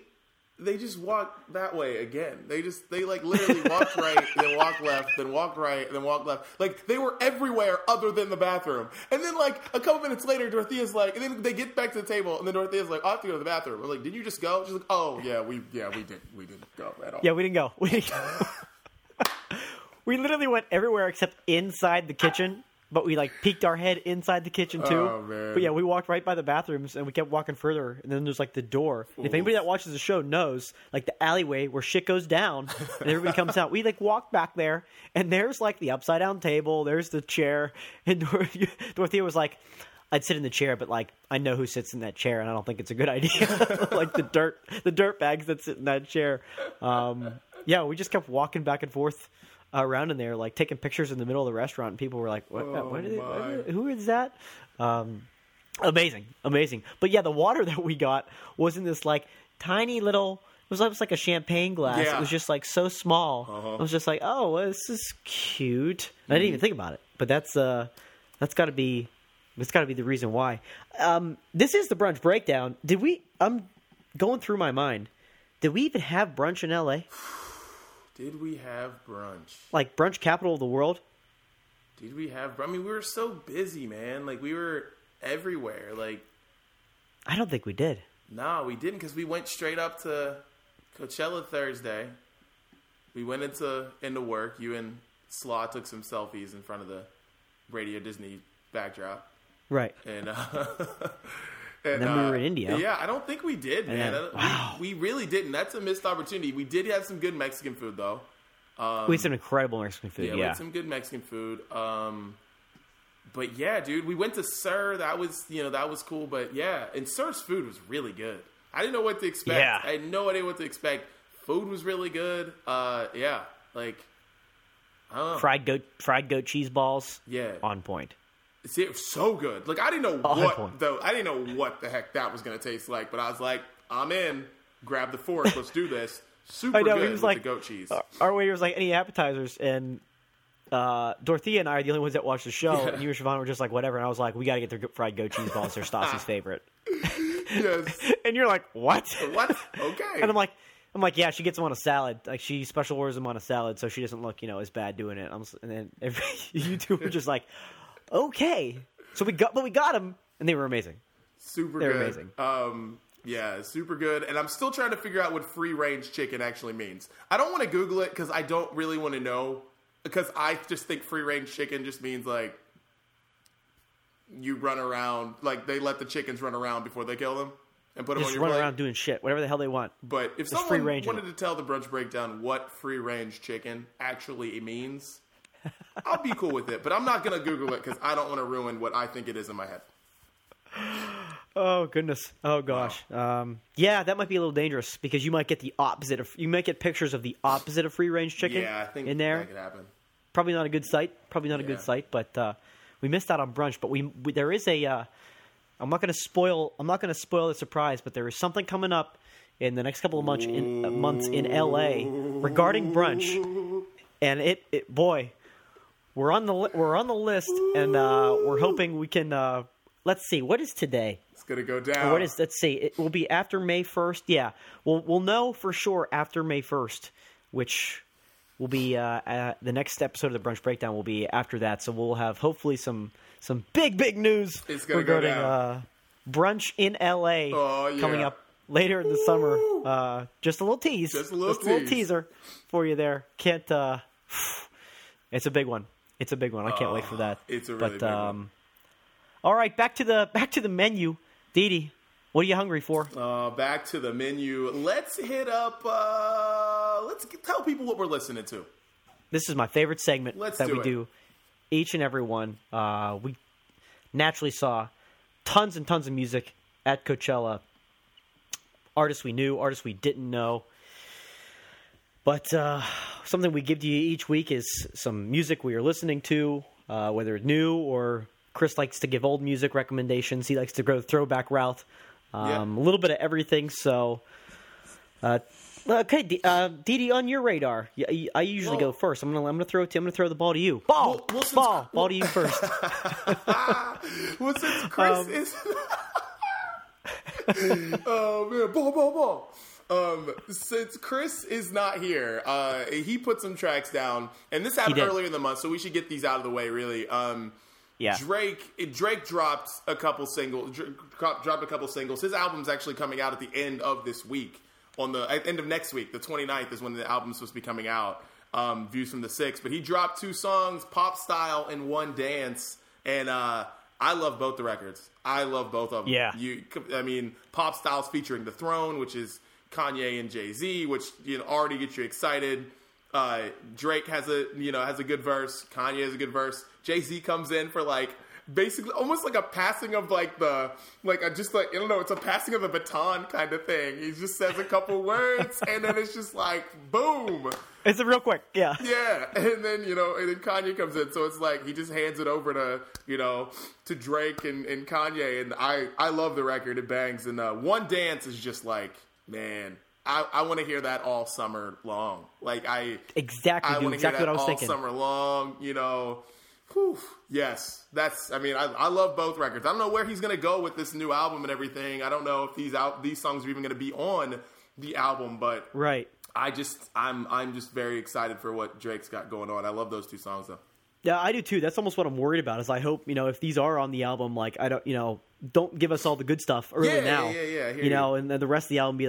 just walked that way again. They like literally walked right, then walked left, then walked right, then walked left. Like, they were everywhere other than the bathroom. And then, like, a couple minutes later, Dorothea's like, and then they get back to the table, and then Dorothea's like, I have to go to the bathroom. We're like, did you just go? She's like, oh yeah, we didn't go at all. Yeah, we didn't go. We literally went everywhere except inside the kitchen. But we, like, peeked our head inside the kitchen, too. Oh, man. But, yeah, we walked right by the bathrooms, and we kept walking further. And then there's, like, the door. And if anybody that watches the show knows, like, the alleyway where shit goes down and everybody comes out. We, like, walked back there, and there's, like, the upside-down table. There's the chair. And Dorothea was like, I'd sit in the chair, but, like, I know who sits in that chair, and I don't think it's a good idea. Like, the dirt bags that sit in that chair. Yeah, we just kept walking back and forth. Around in there, like, taking pictures in the middle of the restaurant, and people were like, what who is that? Amazing. But yeah, the water that we got was in this, like, tiny little, it was almost like a champagne glass. Yeah. It was just, like, so small. Uh-huh. I was just like, oh, well, this is cute. And I didn't even think about it, but that's gotta be the reason why. This is the brunch breakdown. I'm going through my mind. Did we even have brunch in LA? Did we have brunch? Like, brunch capital of the world? Did we have brunch? I mean, we were so busy, man. Like, we were everywhere. Like, I don't think we did. No, we didn't, because we went straight up to Coachella Thursday. We went into work. You and Slaw took some selfies in front of the Radio Disney backdrop. Right. And, And then we were in India. Yeah, I don't think we did, man. Then, we really didn't. That's a missed opportunity. We did have some good Mexican food, though. We had some incredible Mexican food, we had some good Mexican food. But, yeah, dude, we went to Sir. That was cool. But, yeah, and Sir's food was really good. I didn't know what to expect. Yeah. I had no idea what to expect. Food was really good. Yeah, like, I don't know. Fried goat cheese balls. Yeah. On point. It was so good. Like, I didn't know what the heck that was going to taste like, but I was like, I'm in. Grab the fork. Let's do this. Super good with, like, the goat cheese. Our waiter was like, any appetizers? And Dorothea and I are the only ones that watched the show. Yeah. And you and Siobhan were just like, whatever. And I was like, we got to get their fried goat cheese balls. They're Stassi's favorite. Yes. And you're like, what? What? Okay. And I'm like, yeah, she gets them on a salad. Like, she special orders them on a salad, so she doesn't look, you know, as bad doing it. And then you two were just like, okay, so we got them, and they were amazing. Amazing. Yeah, super good. And I'm still trying to figure out what free range chicken actually means. I don't want to Google it because I don't really want to know. Because I just think free range chicken just means, like, you run around, like, they let the chickens run around before they kill them and put them on your plate. Just run around doing shit, whatever the hell they want. But if someone wanted to tell the brunch breakdown what free range chicken actually means, I'll be cool with it, but I'm not going to Google it because I don't want to ruin what I think it is in my head. Oh, goodness. Oh, gosh. Wow. Yeah, that might be a little dangerous because you might get the opposite. You might get pictures of the opposite of free-range chicken in there. Yeah, I think that could happen. Probably not a good sight. Probably not a good sight, but we missed out on brunch. But there is a I'm not going to spoil the surprise, but there is something coming up in the next couple of months in LA regarding brunch, and boy, we're on the list, and we're hoping we can. Let's see, what is today? It's gonna go down. Let's see, it will be after May 1st. Yeah, we'll know for sure after May 1st, which will be the next episode of the Brunch Breakdown will be after that. So we'll have hopefully some big news regarding brunch in LA coming up later in the summer. Just a little tease. Just a little teaser for you there. Can't. It's a big one. I can't wait for that. It's a really big one. All right, back to the menu. Didi, what are you hungry for? Back to the menu. Let's hit up. Tell people what we're listening to. This is my favorite segment that we do each and every one. We naturally saw tons and tons of music at Coachella. Artists we knew, artists we didn't know. But something we give to you each week is some music we are listening to, whether new or. Chris likes to give old music recommendations. He likes to go the throwback route. A little bit of everything. So, okay, Didi, on your radar. I usually go first. I'm gonna throw it to. I'm gonna throw the ball to you. Ball to you first. Well, since Chris is. Oh man, ball. Since Chris is not here, he put some tracks down, and this happened earlier in the month, so we should get these out of the way. Really. Yeah. Drake dropped a couple singles. His album's actually coming out at the end of this week. At the end of next week, the 29th is when the album's supposed to be coming out. Views from the 6th. But he dropped two songs, Pop Style and One Dance. And I love both the records. I love both of them. Yeah. Pop Style's featuring The Throne, which is Kanye and Jay-Z, which already gets you excited. Drake has a good verse. Kanye has a good verse. Jay-Z comes in for basically almost like a passing of it's a passing of the baton kind of thing. He just says a couple words and then it's just boom. It's real quick. Yeah. Yeah. And then, and then Kanye comes in. So it's he just hands it over to Drake and Kanye. And I love the record. It bangs. And One Dance is just man, I want to hear that all summer long. I want to hear that all summer long. Whew. Yes, I love both records. I don't know where he's going to go with this new album and everything. I don't know if these songs are even going to be on the album, but right. I'm just very excited for what Drake's got going on. I love those two songs though. Yeah, I do too. That's almost what I'm worried about. Is I hope if these are on the album, don't give us all the good stuff early now. Yeah. And then the rest of the album be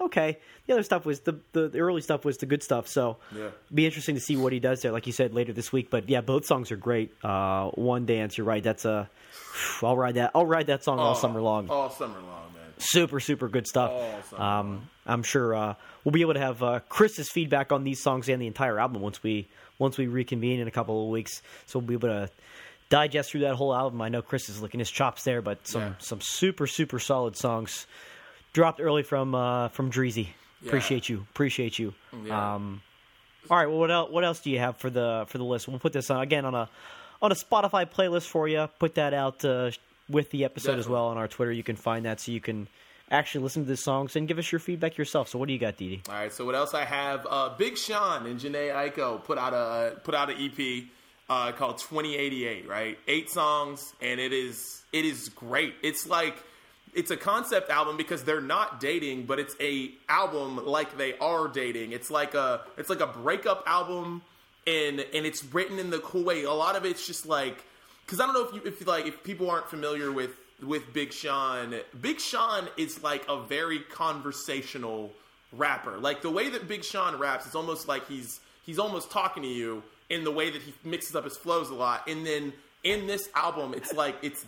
okay. The other stuff was the early stuff was the good stuff. So, It'd be interesting to see what he does there. Like you said, later this week. But yeah, both songs are great. One Dance, you're right. That's I'll ride that. I'll ride that song all summer long. All summer long, man. Super, super good stuff. All summer long. I'm sure we'll be able to have Chris's feedback on these songs and the entire album once we reconvene in a couple of weeks. So we'll be able to digest through that whole album. I know Chris is licking his chops there, but some super, super solid songs dropped early from Dreezy. Yeah. Appreciate you. Yeah. All right. Well, what else do you have for the list? We'll put this on a Spotify playlist for you. Put that out with the episode as well on our Twitter. You can find that so you can actually listen to the songs and give us your feedback yourself. So what do you got, Didi? All right. So what else I have? Big Sean and Jhené Aiko put out an EP. Called 2088, right? 8 songs, and it is great. It's a concept album because they're not dating, but it's a album they are dating. It's like a breakup album, and it's written in the cool way. A lot of it's just because I don't know if people aren't familiar with Big Sean. Big Sean is a very conversational rapper. The way that Big Sean raps, it's almost like he's almost talking to you. In the way that he mixes up his flows a lot. And then in this album, it's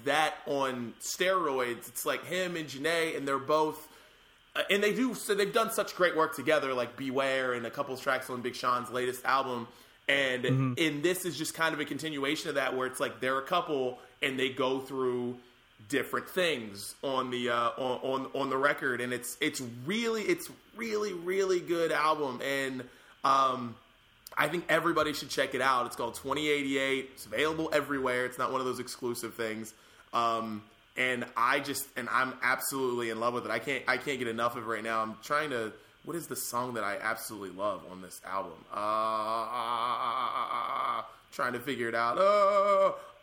that on steroids. It's him and Jhené, and they're both, and they do, so they've done such great work together, Beware and a couple tracks on Big Sean's latest album. And, and this is just kind of a continuation of that, where it's they're a couple and they go through different things on the, on the record. And it's really, really good album. And, I think everybody should check it out. It's called 2088. It's available everywhere. It's not one of those exclusive things. And I just, and I'm absolutely in love with it. I can't get enough of it right now. I'm trying to, what is the song that I absolutely love on this album? Trying to figure it out.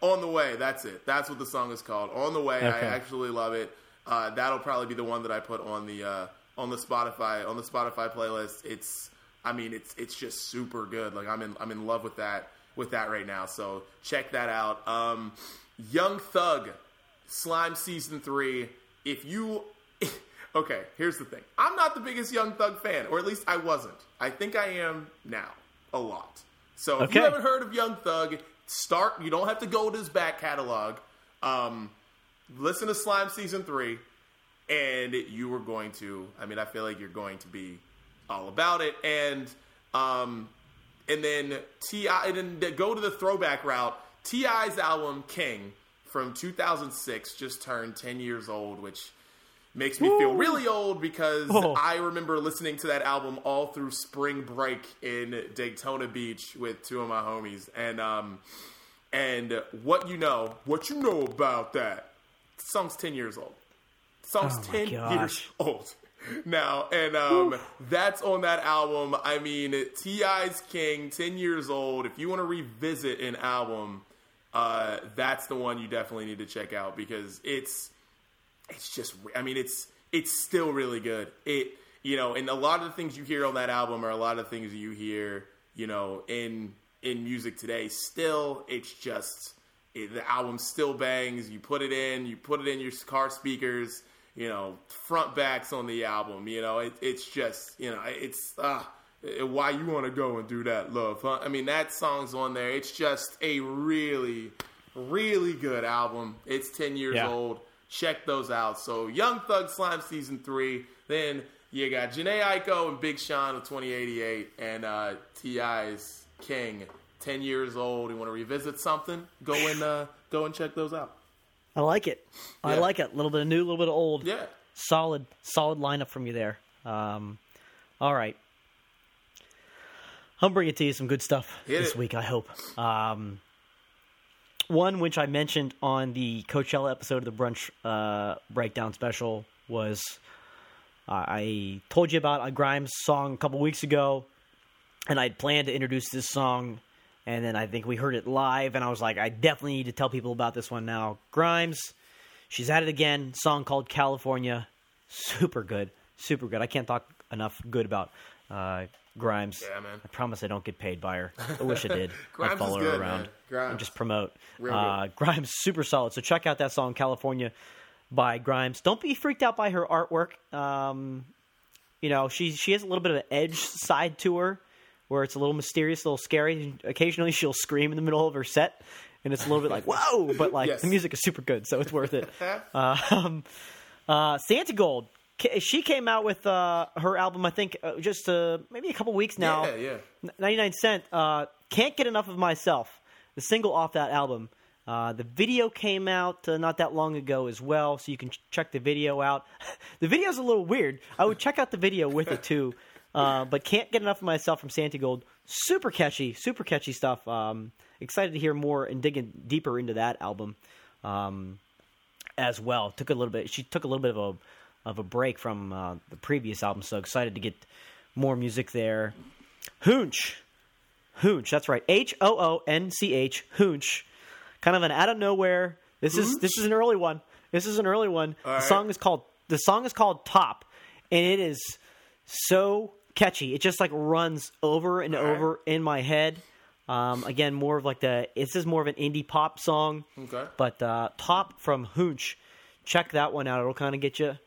On the Way. That's it. That's what the song is called. On the Way. Okay. I actually love it. That'll probably be the one that I put on the Spotify playlist. It's just super good. Like I'm in love with that right now. So check that out. Young Thug, Slime Season 3. Okay, here's the thing. I'm not the biggest Young Thug fan, or at least I wasn't. I think I am now, a lot. So if you haven't heard of Young Thug, you don't have to go to his back catalog. Listen to Slime Season 3, and I feel like you're going to be all about it. And then T.I., and then go to the throwback route. T.I.'s album, King, from 2006, just turned 10 years old, which makes me feel really old because I remember listening to that album all through spring break in Daytona Beach with two of my homies. And what you know about that. The song's 10 years old. The song's 10 years old now. And that's on that album. I mean, T.I.'s King, 10 years old. If you want to revisit an album, that's the one you definitely need to check out because it's still really good. And a lot of the things you hear on that album are a lot of things you hear, in music today. Still, the album still bangs. You put it in your car speakers, front backs on the album, why you want to go and do that, love, huh? I mean, that song's on there. It's just a really, really good album. It's 10 years old. Check those out. So Young Thug, Slime Season 3. Then you got Jhené Aiko and Big Sean of 2088. And T.I.'s King, 10 years old. You want to revisit something? Go and check those out. I like it. Yeah. I like it. A little bit of new, a little bit of old. Yeah. Solid lineup from you there. All right. I'm bringing to you some good stuff this week, I hope. One which I mentioned on the Coachella episode of the Brunch Breakdown special was I told you about a Grimes song a couple weeks ago, and I'd planned to introduce this song, and then I think we heard it live, and I was like, I definitely need to tell people about this one now. Grimes, she's at it again, song called California. Super good, super good. I can't talk enough good about Grimes. Yeah, man. I promise I don't get paid by her. I wish I did. Grimes follow her around and just promote. Grimes, super solid. So check out that song, California, by Grimes. Don't be freaked out by her artwork. She has a little bit of an edge side to her where it's a little mysterious, a little scary. Occasionally she'll scream in the middle of her set, and it's a little bit like, whoa, but like the music is super good, so it's worth it. Santa Gold. She came out with her album, I think, just maybe a couple weeks now. Yeah, yeah. 99 Cent. Can't Get Enough of Myself, the single off that album. The video came out not that long ago as well, so you can check the video out. The video's a little weird. I would check out the video with it too. But Can't Get Enough of Myself from Santi Gold. Super catchy stuff. Excited to hear more and digging deeper into that album as well. She took a little bit of a break from the previous album, so excited to get more music there. Hoonch, that's right, Hoonch, Hoonch, kind of an out of nowhere. This is an early one. All right. The song is called Top, and it is so catchy. It just like runs over and over in my head. Again, more of like this is more of an indie pop song. Okay, but Top from Hoonch. Check that one out. It'll kind of get you,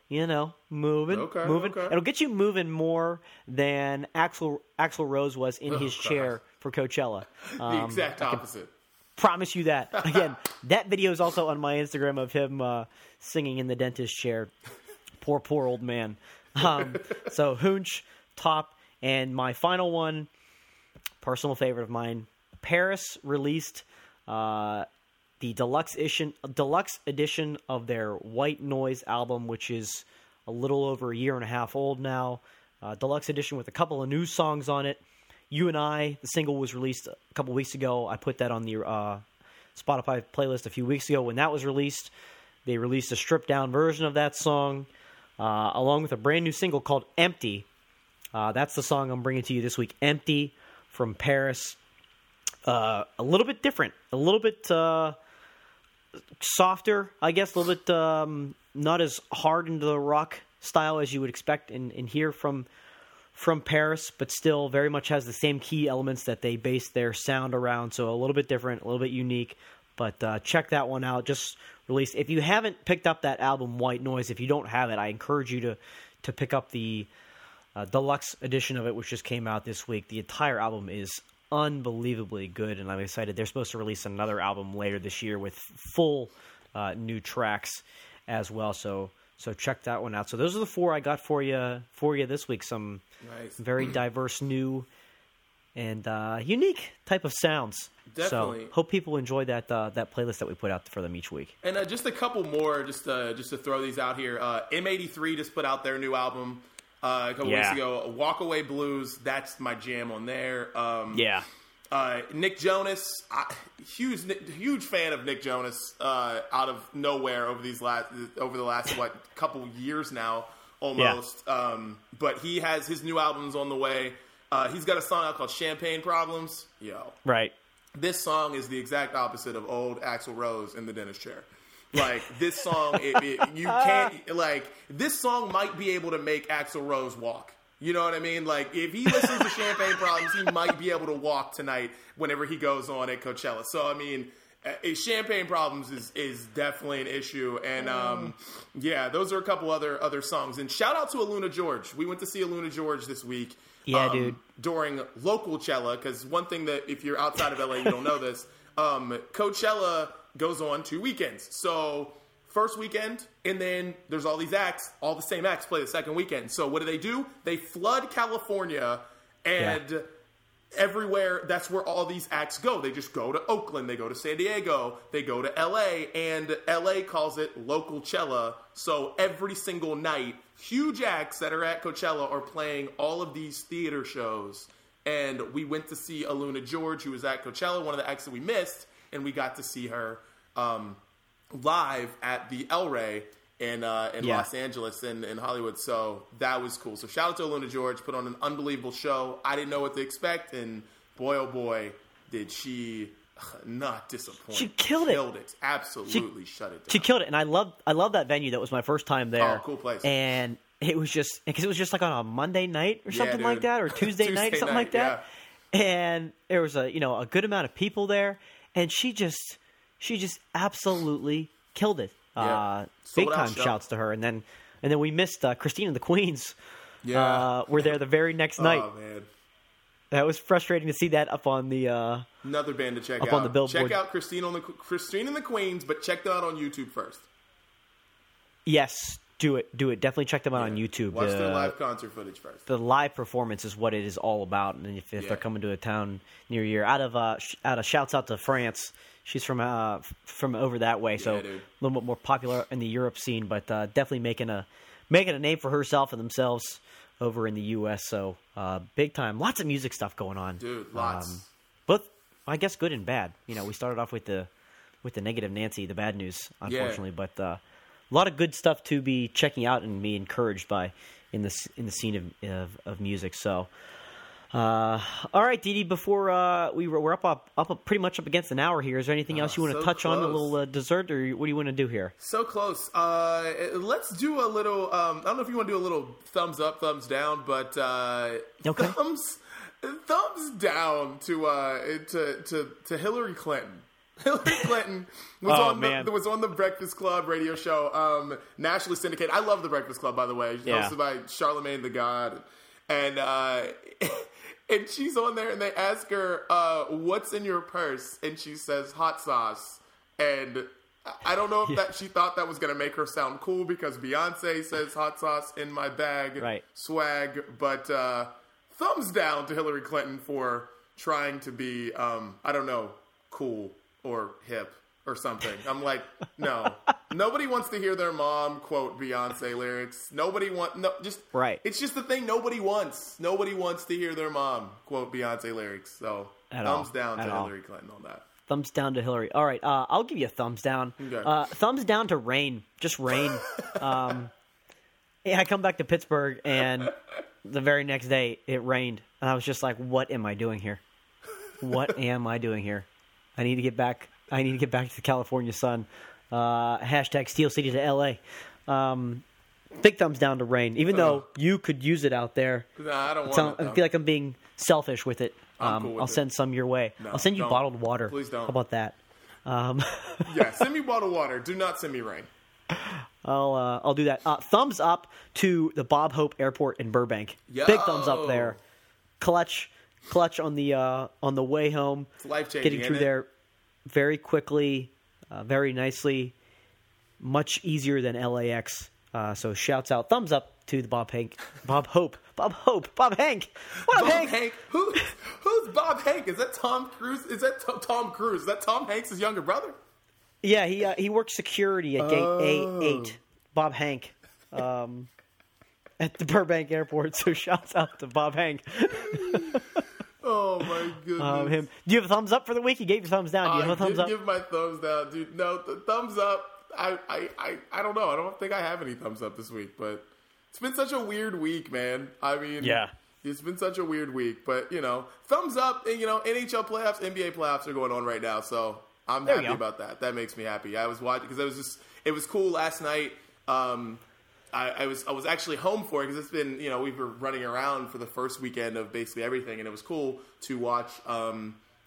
moving. Okay. It'll get you moving more than Axl Rose was in his chair for Coachella. The exact opposite. Promise you that. Again, that video is also on my Instagram of him singing in the dentist chair. Poor old man. So Hoonch, Top, and my final one, personal favorite of mine. Paris released the deluxe edition of their White Noise album, which is a little over a year and a half old now. Deluxe edition with a couple of new songs on it. You and I, the single was released a couple weeks ago. I put that on the Spotify playlist a few weeks ago when that was released. They released a stripped-down version of that song, along with a brand-new single called Empty. That's the song I'm bringing to you this week, Empty, from Paris. A little bit different, a little bit softer, I guess, a little bit not as hard into the rock style as you would expect and hear from Paris, but still very much has the same key elements that they base their sound around, so a little bit different, a little bit unique. But check that one out, just released. If you haven't picked up that album, White Noise, if you don't have it, I encourage you to pick up the deluxe edition of it, which just came out this week. The entire album is unbelievably good, and I'm excited. They're supposed to release another album later this year with full new tracks as well, so check that one out. So those are the four I got for you this week. Some nice, very diverse, new, and unique type of sounds. Definitely. So hope people enjoy that playlist that we put out for them each week. And just a couple more, just to throw these out here. M83 just put out their new album a couple weeks ago. Walk Away Blues, that's my jam on there. Nick Jonas, huge fan of Nick Jonas out of nowhere over the last what couple years now almost. Yeah. But he has his new albums on the way. He's got a song out called Champagne Problems. Yo, right. This song is the exact opposite of old Axl Rose in the dentist chair. Like, this song, you can't, like, this song might be able to make Axl Rose walk. You know what I mean? Like, if he listens to Champagne Problems, he might be able to walk tonight whenever he goes on at Coachella. So, I mean, Champagne Problems is definitely an issue. And, those are a couple other songs. And shout out to Aluna George. We went to see Aluna George this week. Yeah, dude. During local Coachella, because one thing that, if you're outside of LA, you don't know this, Coachella goes on 2 weekends. So, first weekend, and then there's all these acts, all the same acts play the second weekend. So what do? They flood California, and everywhere, that's where all these acts go. They just go to Oakland, they go to San Diego, they go to LA, and LA calls it Local Coachella. So every single night, huge acts that are at Coachella are playing all of these theater shows. And we went to see Aluna George, who was at Coachella, one of the acts that we missed, and we got to see her live at the El Rey in Los Angeles and in Hollywood. So that was cool. So shout out to Aluna George, put on an unbelievable show. I didn't know what to expect, and boy, oh boy, did she not disappoint. She killed it. Absolutely shut it down. She killed it, and I love that venue. That was my first time there. Oh, cool place. And it was just – because it was just like on a Monday night or something like that, or Tuesday night, something like that. Yeah. And there was a good amount of people there, and she just absolutely killed it. Big time shouts to her. And then we missed Christina the Queens. Yeah, were there the very next night. Oh man, that was frustrating to see that up on the another band to check up out on the Billboard. Check out Christina and the Queens, but check them out on YouTube first. Yes, do it. Definitely check them out on YouTube. Watch their live concert footage first. The live performance is what it is all about. And if they're coming to a town near you, out of shouts out to France. She's from over that way, so a little bit more popular in the Europe scene, but definitely making a name for herself and themselves over in the U.S. So big time, lots of music stuff going on, dude. Lots, both I guess good and bad. You know, we started off with the negative Nancy, the bad news, unfortunately, but a lot of good stuff to be checking out and be encouraged by in the scene of music. So. All right, Didi, before we're up pretty much up against an hour here, is there anything else you want to touch on, a little dessert, or what do you want to do here? So close. Let's do a little I don't know if you want to do a little thumbs up, thumbs down, but okay. Thumbs down to Hillary Clinton. Hillary Clinton was on the Breakfast Club radio show, nationally syndicated. I love the Breakfast Club, by the way. Hosted by Charlemagne the God. And and she's on there, and they ask her, what's in your purse? And she says, hot sauce. And I don't know if that she thought that was going to make her sound cool, because Beyonce says hot sauce in my bag, swag. But thumbs down to Hillary Clinton for trying to be, I don't know, cool or hip or something. I'm like, no. Nobody wants to hear their mom quote Beyonce lyrics. Nobody wants It's just the thing nobody wants. Nobody wants to hear their mom quote Beyonce lyrics. So thumbs down to Hillary Clinton on that. Thumbs down to Hillary. All right, I'll give you a thumbs down. Okay. Thumbs down to rain. Just rain. Yeah, I come back to Pittsburgh, and the very next day, it rained. And I was just like, what am I doing here? What am I doing here? I need to get back. I need to get back to the California sun. Hashtag Steel City to LA. Big thumbs down to rain, even though you could use it out there. Nah, I don't want it. I feel like I'm being selfish with it. Cool with I'll send some your way. No, I'll send you bottled water. Please don't. How about that? Yeah, send me bottled water. Do not send me rain. I'll do that. Thumbs up to the Bob Hope Airport in Burbank. Yo. Big thumbs up there. Clutch on the way home. It's life-changing, getting through there very quickly, very nicely, much easier than LAX. So shouts out, thumbs up to the Bob Hope. What up, Hank? Who's Bob Hank? Is that Tom Cruise? Is that Tom Cruise? Is that Tom Hanks' younger brother? Yeah, he worked security at gate A8. Bob Hank, at the Burbank Airport. So shouts out to Bob Hank. Oh my goodness! Him. Do you have a thumbs up for the week? He gave you thumbs down. Do you have a thumbs up? Give my thumbs down, dude. No, thumbs up. I don't know. I don't think I have any thumbs up this week, but it's been such a weird week, man. I mean, yeah, it's been such a weird week, but you know, thumbs up. And you know, NHL playoffs, NBA playoffs are going on right now, so I'm happy about that. That makes me happy. I was watching because it was cool last night. I was actually home for it because it's been, you know, we were running around for the first weekend of basically everything, and it was cool to watch.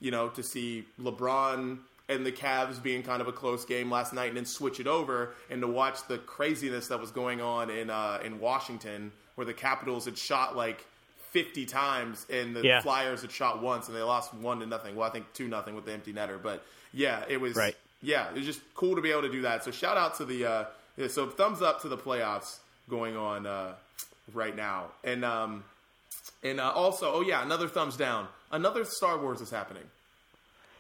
You know, to see LeBron and the Cavs being kind of a close game last night, and then switch it over, and to watch the craziness that was going on in Washington, where the Capitals had shot like 50 times, and the Flyers had shot once, and they lost 1-0. Well, I think 2-0 with the empty netter. But yeah, it was it was just cool to be able to do that. So shout out to the so thumbs up to the playoffs going on right now, and also another thumbs down. Another Star Wars is happening,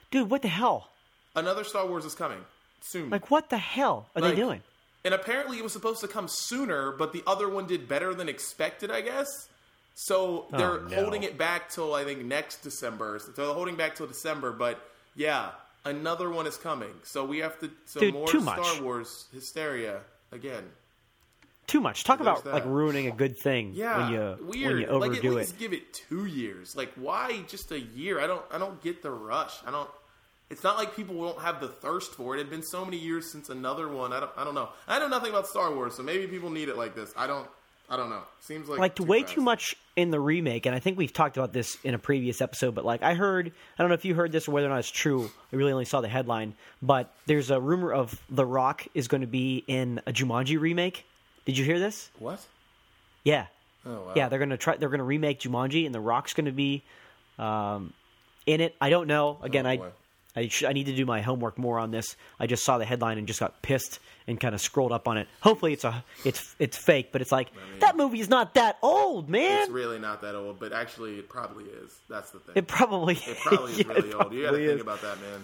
dude. What the hell? Another Star Wars is coming soon. Like, what the hell are they doing? And apparently it was supposed to come sooner, but the other one did better than expected, I guess. So they're holding it back till, I think, next December. So they're holding back till December, but yeah, another one is coming. So we have to... So dude, more Star Wars hysteria again. Too much. Talk about like ruining a good thing when you overdo it. Like, at least give it 2 years. Like, why just a year? I don't get the rush. It's not like people won't have the thirst for it. It had been so many years since another one. I don't know. I know nothing about Star Wars, so maybe people need it like this. I don't know. Seems like too much in the remake, and I think we've talked about this in a previous episode, but like I don't know if you heard this or whether or not it's true. I really only saw the headline, but there's a rumor of The Rock is going to be in a Jumanji remake. Did you hear this? What? Yeah. Oh wow. Yeah, they're going to remake Jumanji, and The Rock's going to be in it. I don't know. Again, I need to do my homework more on this. I just saw the headline and just got pissed and kind of scrolled up on it. Hopefully it's fake, but it's like, I mean, that movie is not that old, man. It's really not that old, but actually it probably is. That's the thing. It probably is really old. You got to think about that, man.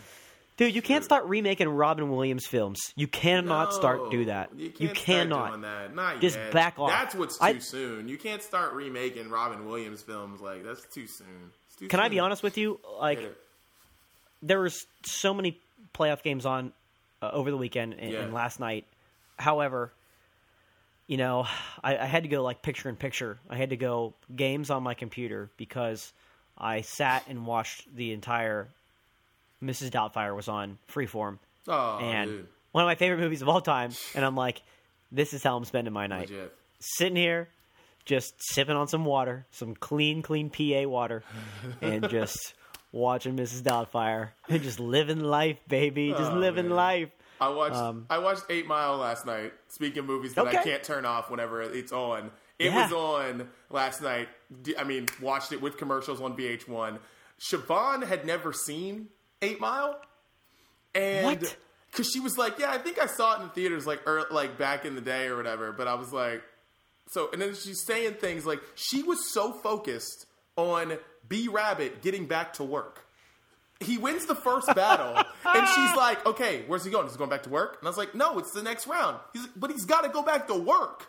Dude, you can't start remaking Robin Williams films. You cannot start do that. You cannot. Start doing that. Not just yet. Back off. That's what's too soon. You can't start remaking Robin Williams films. Like, that's too soon. Can I be honest with you? Like... Later. There was so many playoff games on over the weekend and last night. However, you know, I had to go like picture in picture. I had to go games on my computer because I sat and watched the entire Mrs. Doubtfire was on Freeform. Oh, and dude. One of my favorite movies of all time. And I'm like, this is how I'm spending my night. Legit. Sitting here, just sipping on some water, some clean PA water, and just... watching Mrs. Doubtfire and just living life, baby. Just living life. I watched 8 Mile last night. Speaking of movies that I can't turn off whenever it's on. It was on last night. I mean, watched it with commercials on VH1. Siobhan had never seen 8 Mile. And because she was like, yeah, I think I saw it in theaters like back in the day or whatever. But I was like, so, and then she's saying things like, she was so focused on B-Rabbit getting back to work. He wins the first battle, and she's like, okay, where's he going? Is he going back to work? And I was like, no, it's the next round. He's like, but he's got to go back to work.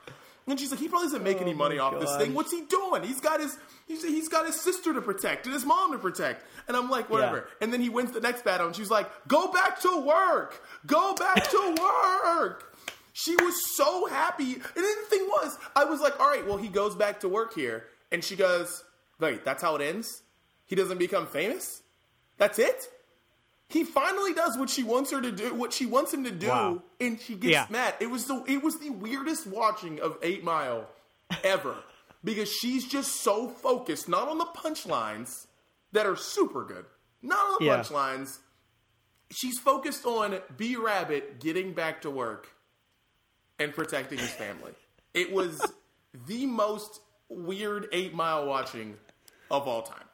And she's like, he probably doesn't make any money off this thing. What's he doing? He's got his sister to protect and his mom to protect. And I'm like, whatever. Yeah. And then he wins the next battle, and she's like, go back to work. Go back to work. She was so happy. And then the thing was, I was like, all right, well, he goes back to work here. And she goes, wait, that's how it ends? He doesn't become famous? That's it? He finally does what she wants her to do, what she wants him to do, wow. And she gets mad. It was the weirdest watching of 8 Mile ever because she's just so focused not on the punchlines that are super good, not on the punchlines. She's focused on B Rabbit getting back to work and protecting his family. It was the most weird 8 Mile watching of all time.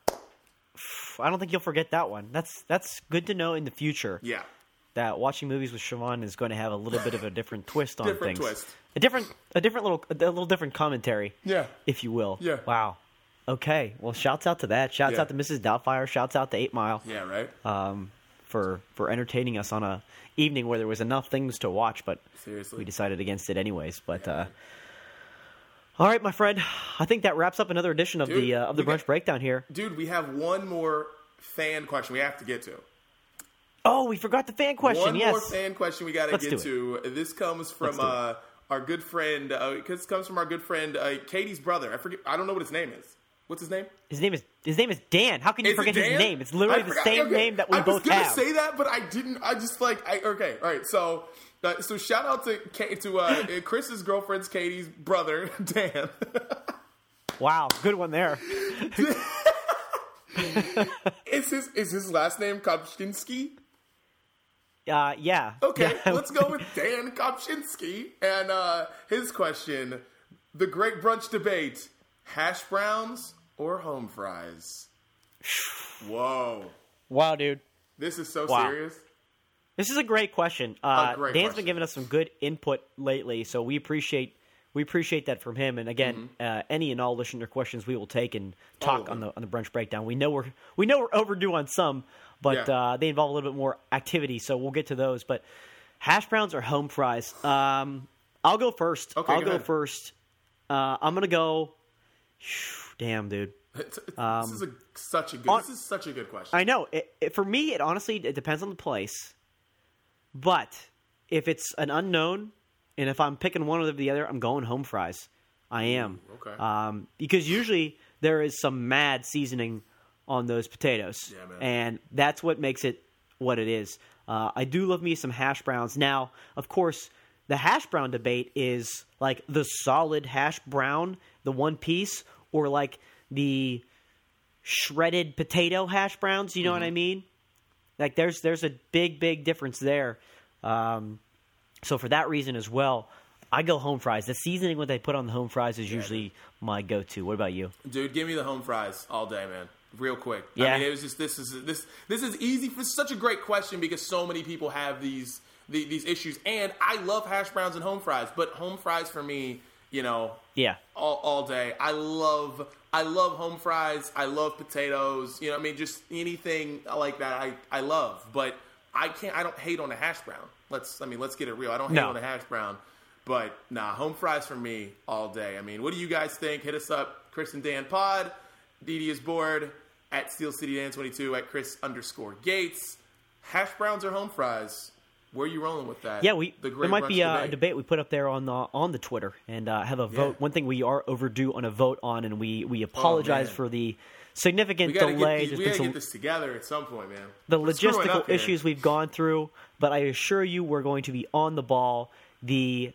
I don't think you'll forget that one. That's good to know in the future. Yeah, that watching movies with Siobhan is going to have a little bit of a different twist on different things. Twist. A different commentary. Yeah, if you will. Yeah. Wow. Okay. Well, shouts out to that. Shouts out to Mrs. Doubtfire. Shouts out to 8 Mile. Yeah. Right. For entertaining us on a evening where there was enough things to watch, but seriously, we decided against it anyways. But. Yeah. All right, my friend. I think that wraps up another edition of the Brunch Breakdown here. Dude, we have one more fan question we have to get to. Oh, we forgot the fan question. One more fan question we got to get to. This comes from our good friend. This comes from our good friend Katie's brother. I forget. I don't know what his name is. What's his name? His name is Dan. How can you forget his name? It's literally the same name that we both have. I was going to say that, but I didn't. I just okay. All right. So shout out to Chris's girlfriend's Katie's brother, Dan. Wow, good one there. Is his last name Kopchinski? Yeah. Okay, let's go with Dan Kopchinski. And his question, the great brunch debate, hash browns or home fries? Whoa. Wow, dude. This is so serious. This is a great question. Dan's been giving us some good input lately, so we appreciate that from him. And again, any and all listener questions we will take and talk on the Brunch Breakdown. We know we're overdue on some, but they involve a little bit more activity, so we'll get to those. But hash browns or home fries? I'll go first. Okay, I'll go first. I'm gonna go. Damn, dude. This is such a good question. I know. For me, it honestly it depends on the place. But if it's an unknown, and if I'm picking one or the other, I'm going home fries. I am. Okay. Because usually there is some mad seasoning on those potatoes. Yeah, man. And that's what makes it what it is. I do love me some hash browns. Now, of course, the hash brown debate is like the solid hash brown, the one piece, or like the shredded potato hash browns. You know what I mean? Like there's a big difference there, so for that reason as well, I go home fries. The seasoning what they put on the home fries is usually my go-to. What about you, dude? Give me the home fries all day, man. Real quick, I mean, it was just this is easy. This is such a great question because so many people have these issues, and I love hash browns and home fries, but home fries for me, you know, all day. I love home fries. I love potatoes. You know what I mean? Just anything like that I love. But I don't hate on a hash brown. Let's get it real. I don't hate on a hash brown. But home fries for me all day. I mean, what do you guys think? Hit us up, Chris and Dan Pod. DD is bored at Steel City Dan 22 at Chris_Gates. Hash browns or home fries? Where are you rolling with that? Yeah, there might be a debate we put up there on the Twitter and have a vote. One thing we are overdue on a vote on, and we apologize for the significant delay. We got to get this together at some point, man. The logistical issues we've gone through, but I assure you we're going to be on the ball. The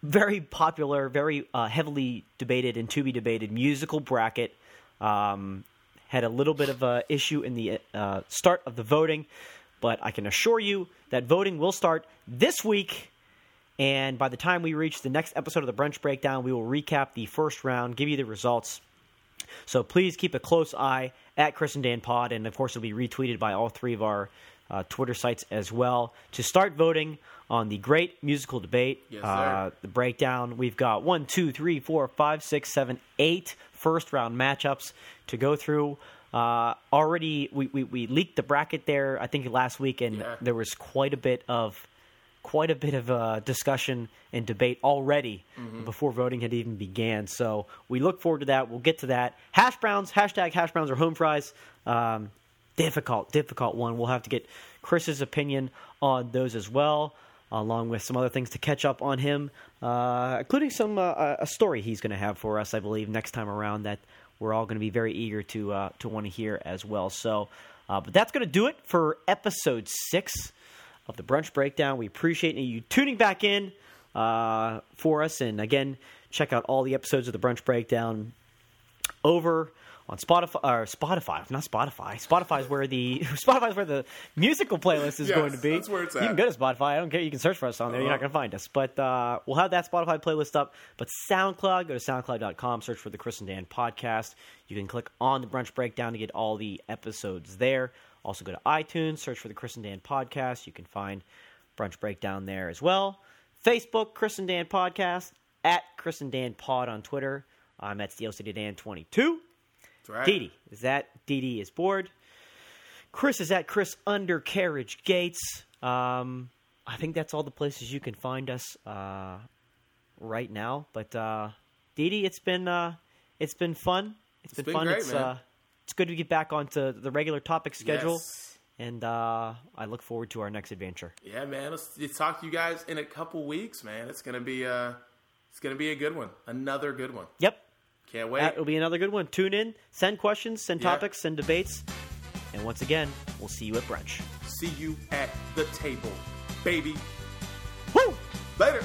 very popular, very heavily debated and to-be-debated musical bracket had a little bit of an issue in the start of the voting. But I can assure you that voting will start this week, and by the time we reach the next episode of the Brunch Breakdown, we will recap the first round, give you the results. So please keep a close eye at Chris and Dan Pod, and of course it'll be retweeted by all three of our Twitter sites as well to start voting on the great musical debate, the breakdown. We've got 1, 2, 3, 4, 5, 6, 7, 8 first-round matchups to go through. Already we leaked the bracket there, I think, last week, and there was quite a bit of quite a bit of discussion and debate already before voting had even began. So we look forward to that. We'll get to that. Hash browns, hashtag hash browns or home fries. Difficult one. We'll have to get Chris's opinion on those as well, along with some other things to catch up on him, including some a story he's going to have for us, I believe, next time around that we're all going to be very eager to want to hear as well. So, but that's going to do it for episode 6 of the Brunch Breakdown. We appreciate you tuning back in for us. And again, check out all the episodes of the Brunch Breakdown over on Spotify is where the musical playlist is going to be. That's where it's at. You can go to Spotify. I don't care. You can search for us on there. You're not going to find us. But we'll have that Spotify playlist up. But SoundCloud, go to SoundCloud.com, search for the Chris and Dan Podcast. You can click on the Brunch Breakdown to get all the episodes there. Also go to iTunes, search for the Chris and Dan Podcast. You can find Brunch Breakdown there as well. Facebook, Chris and Dan Podcast, at Chris and Dan Pod on Twitter. I'm at Steel City Dan 22. That's right. Didi is at Didi is bored. Chris is at Chris Undercarriage Gates. I think that's all the places you can find us right now. But Didi, it's been fun. It's been fun. Great, it's man. It's good to get back onto the regular topic schedule. Yes. And I look forward to our next adventure. Yeah, man. Let's talk to you guys in a couple weeks, man. It's gonna be a good one. Another good one. Yep. Can't wait. That will be another good one. Tune in, send questions, send topics, send debates. And once again, we'll see you at brunch. See you at the table, baby. Woo! Later.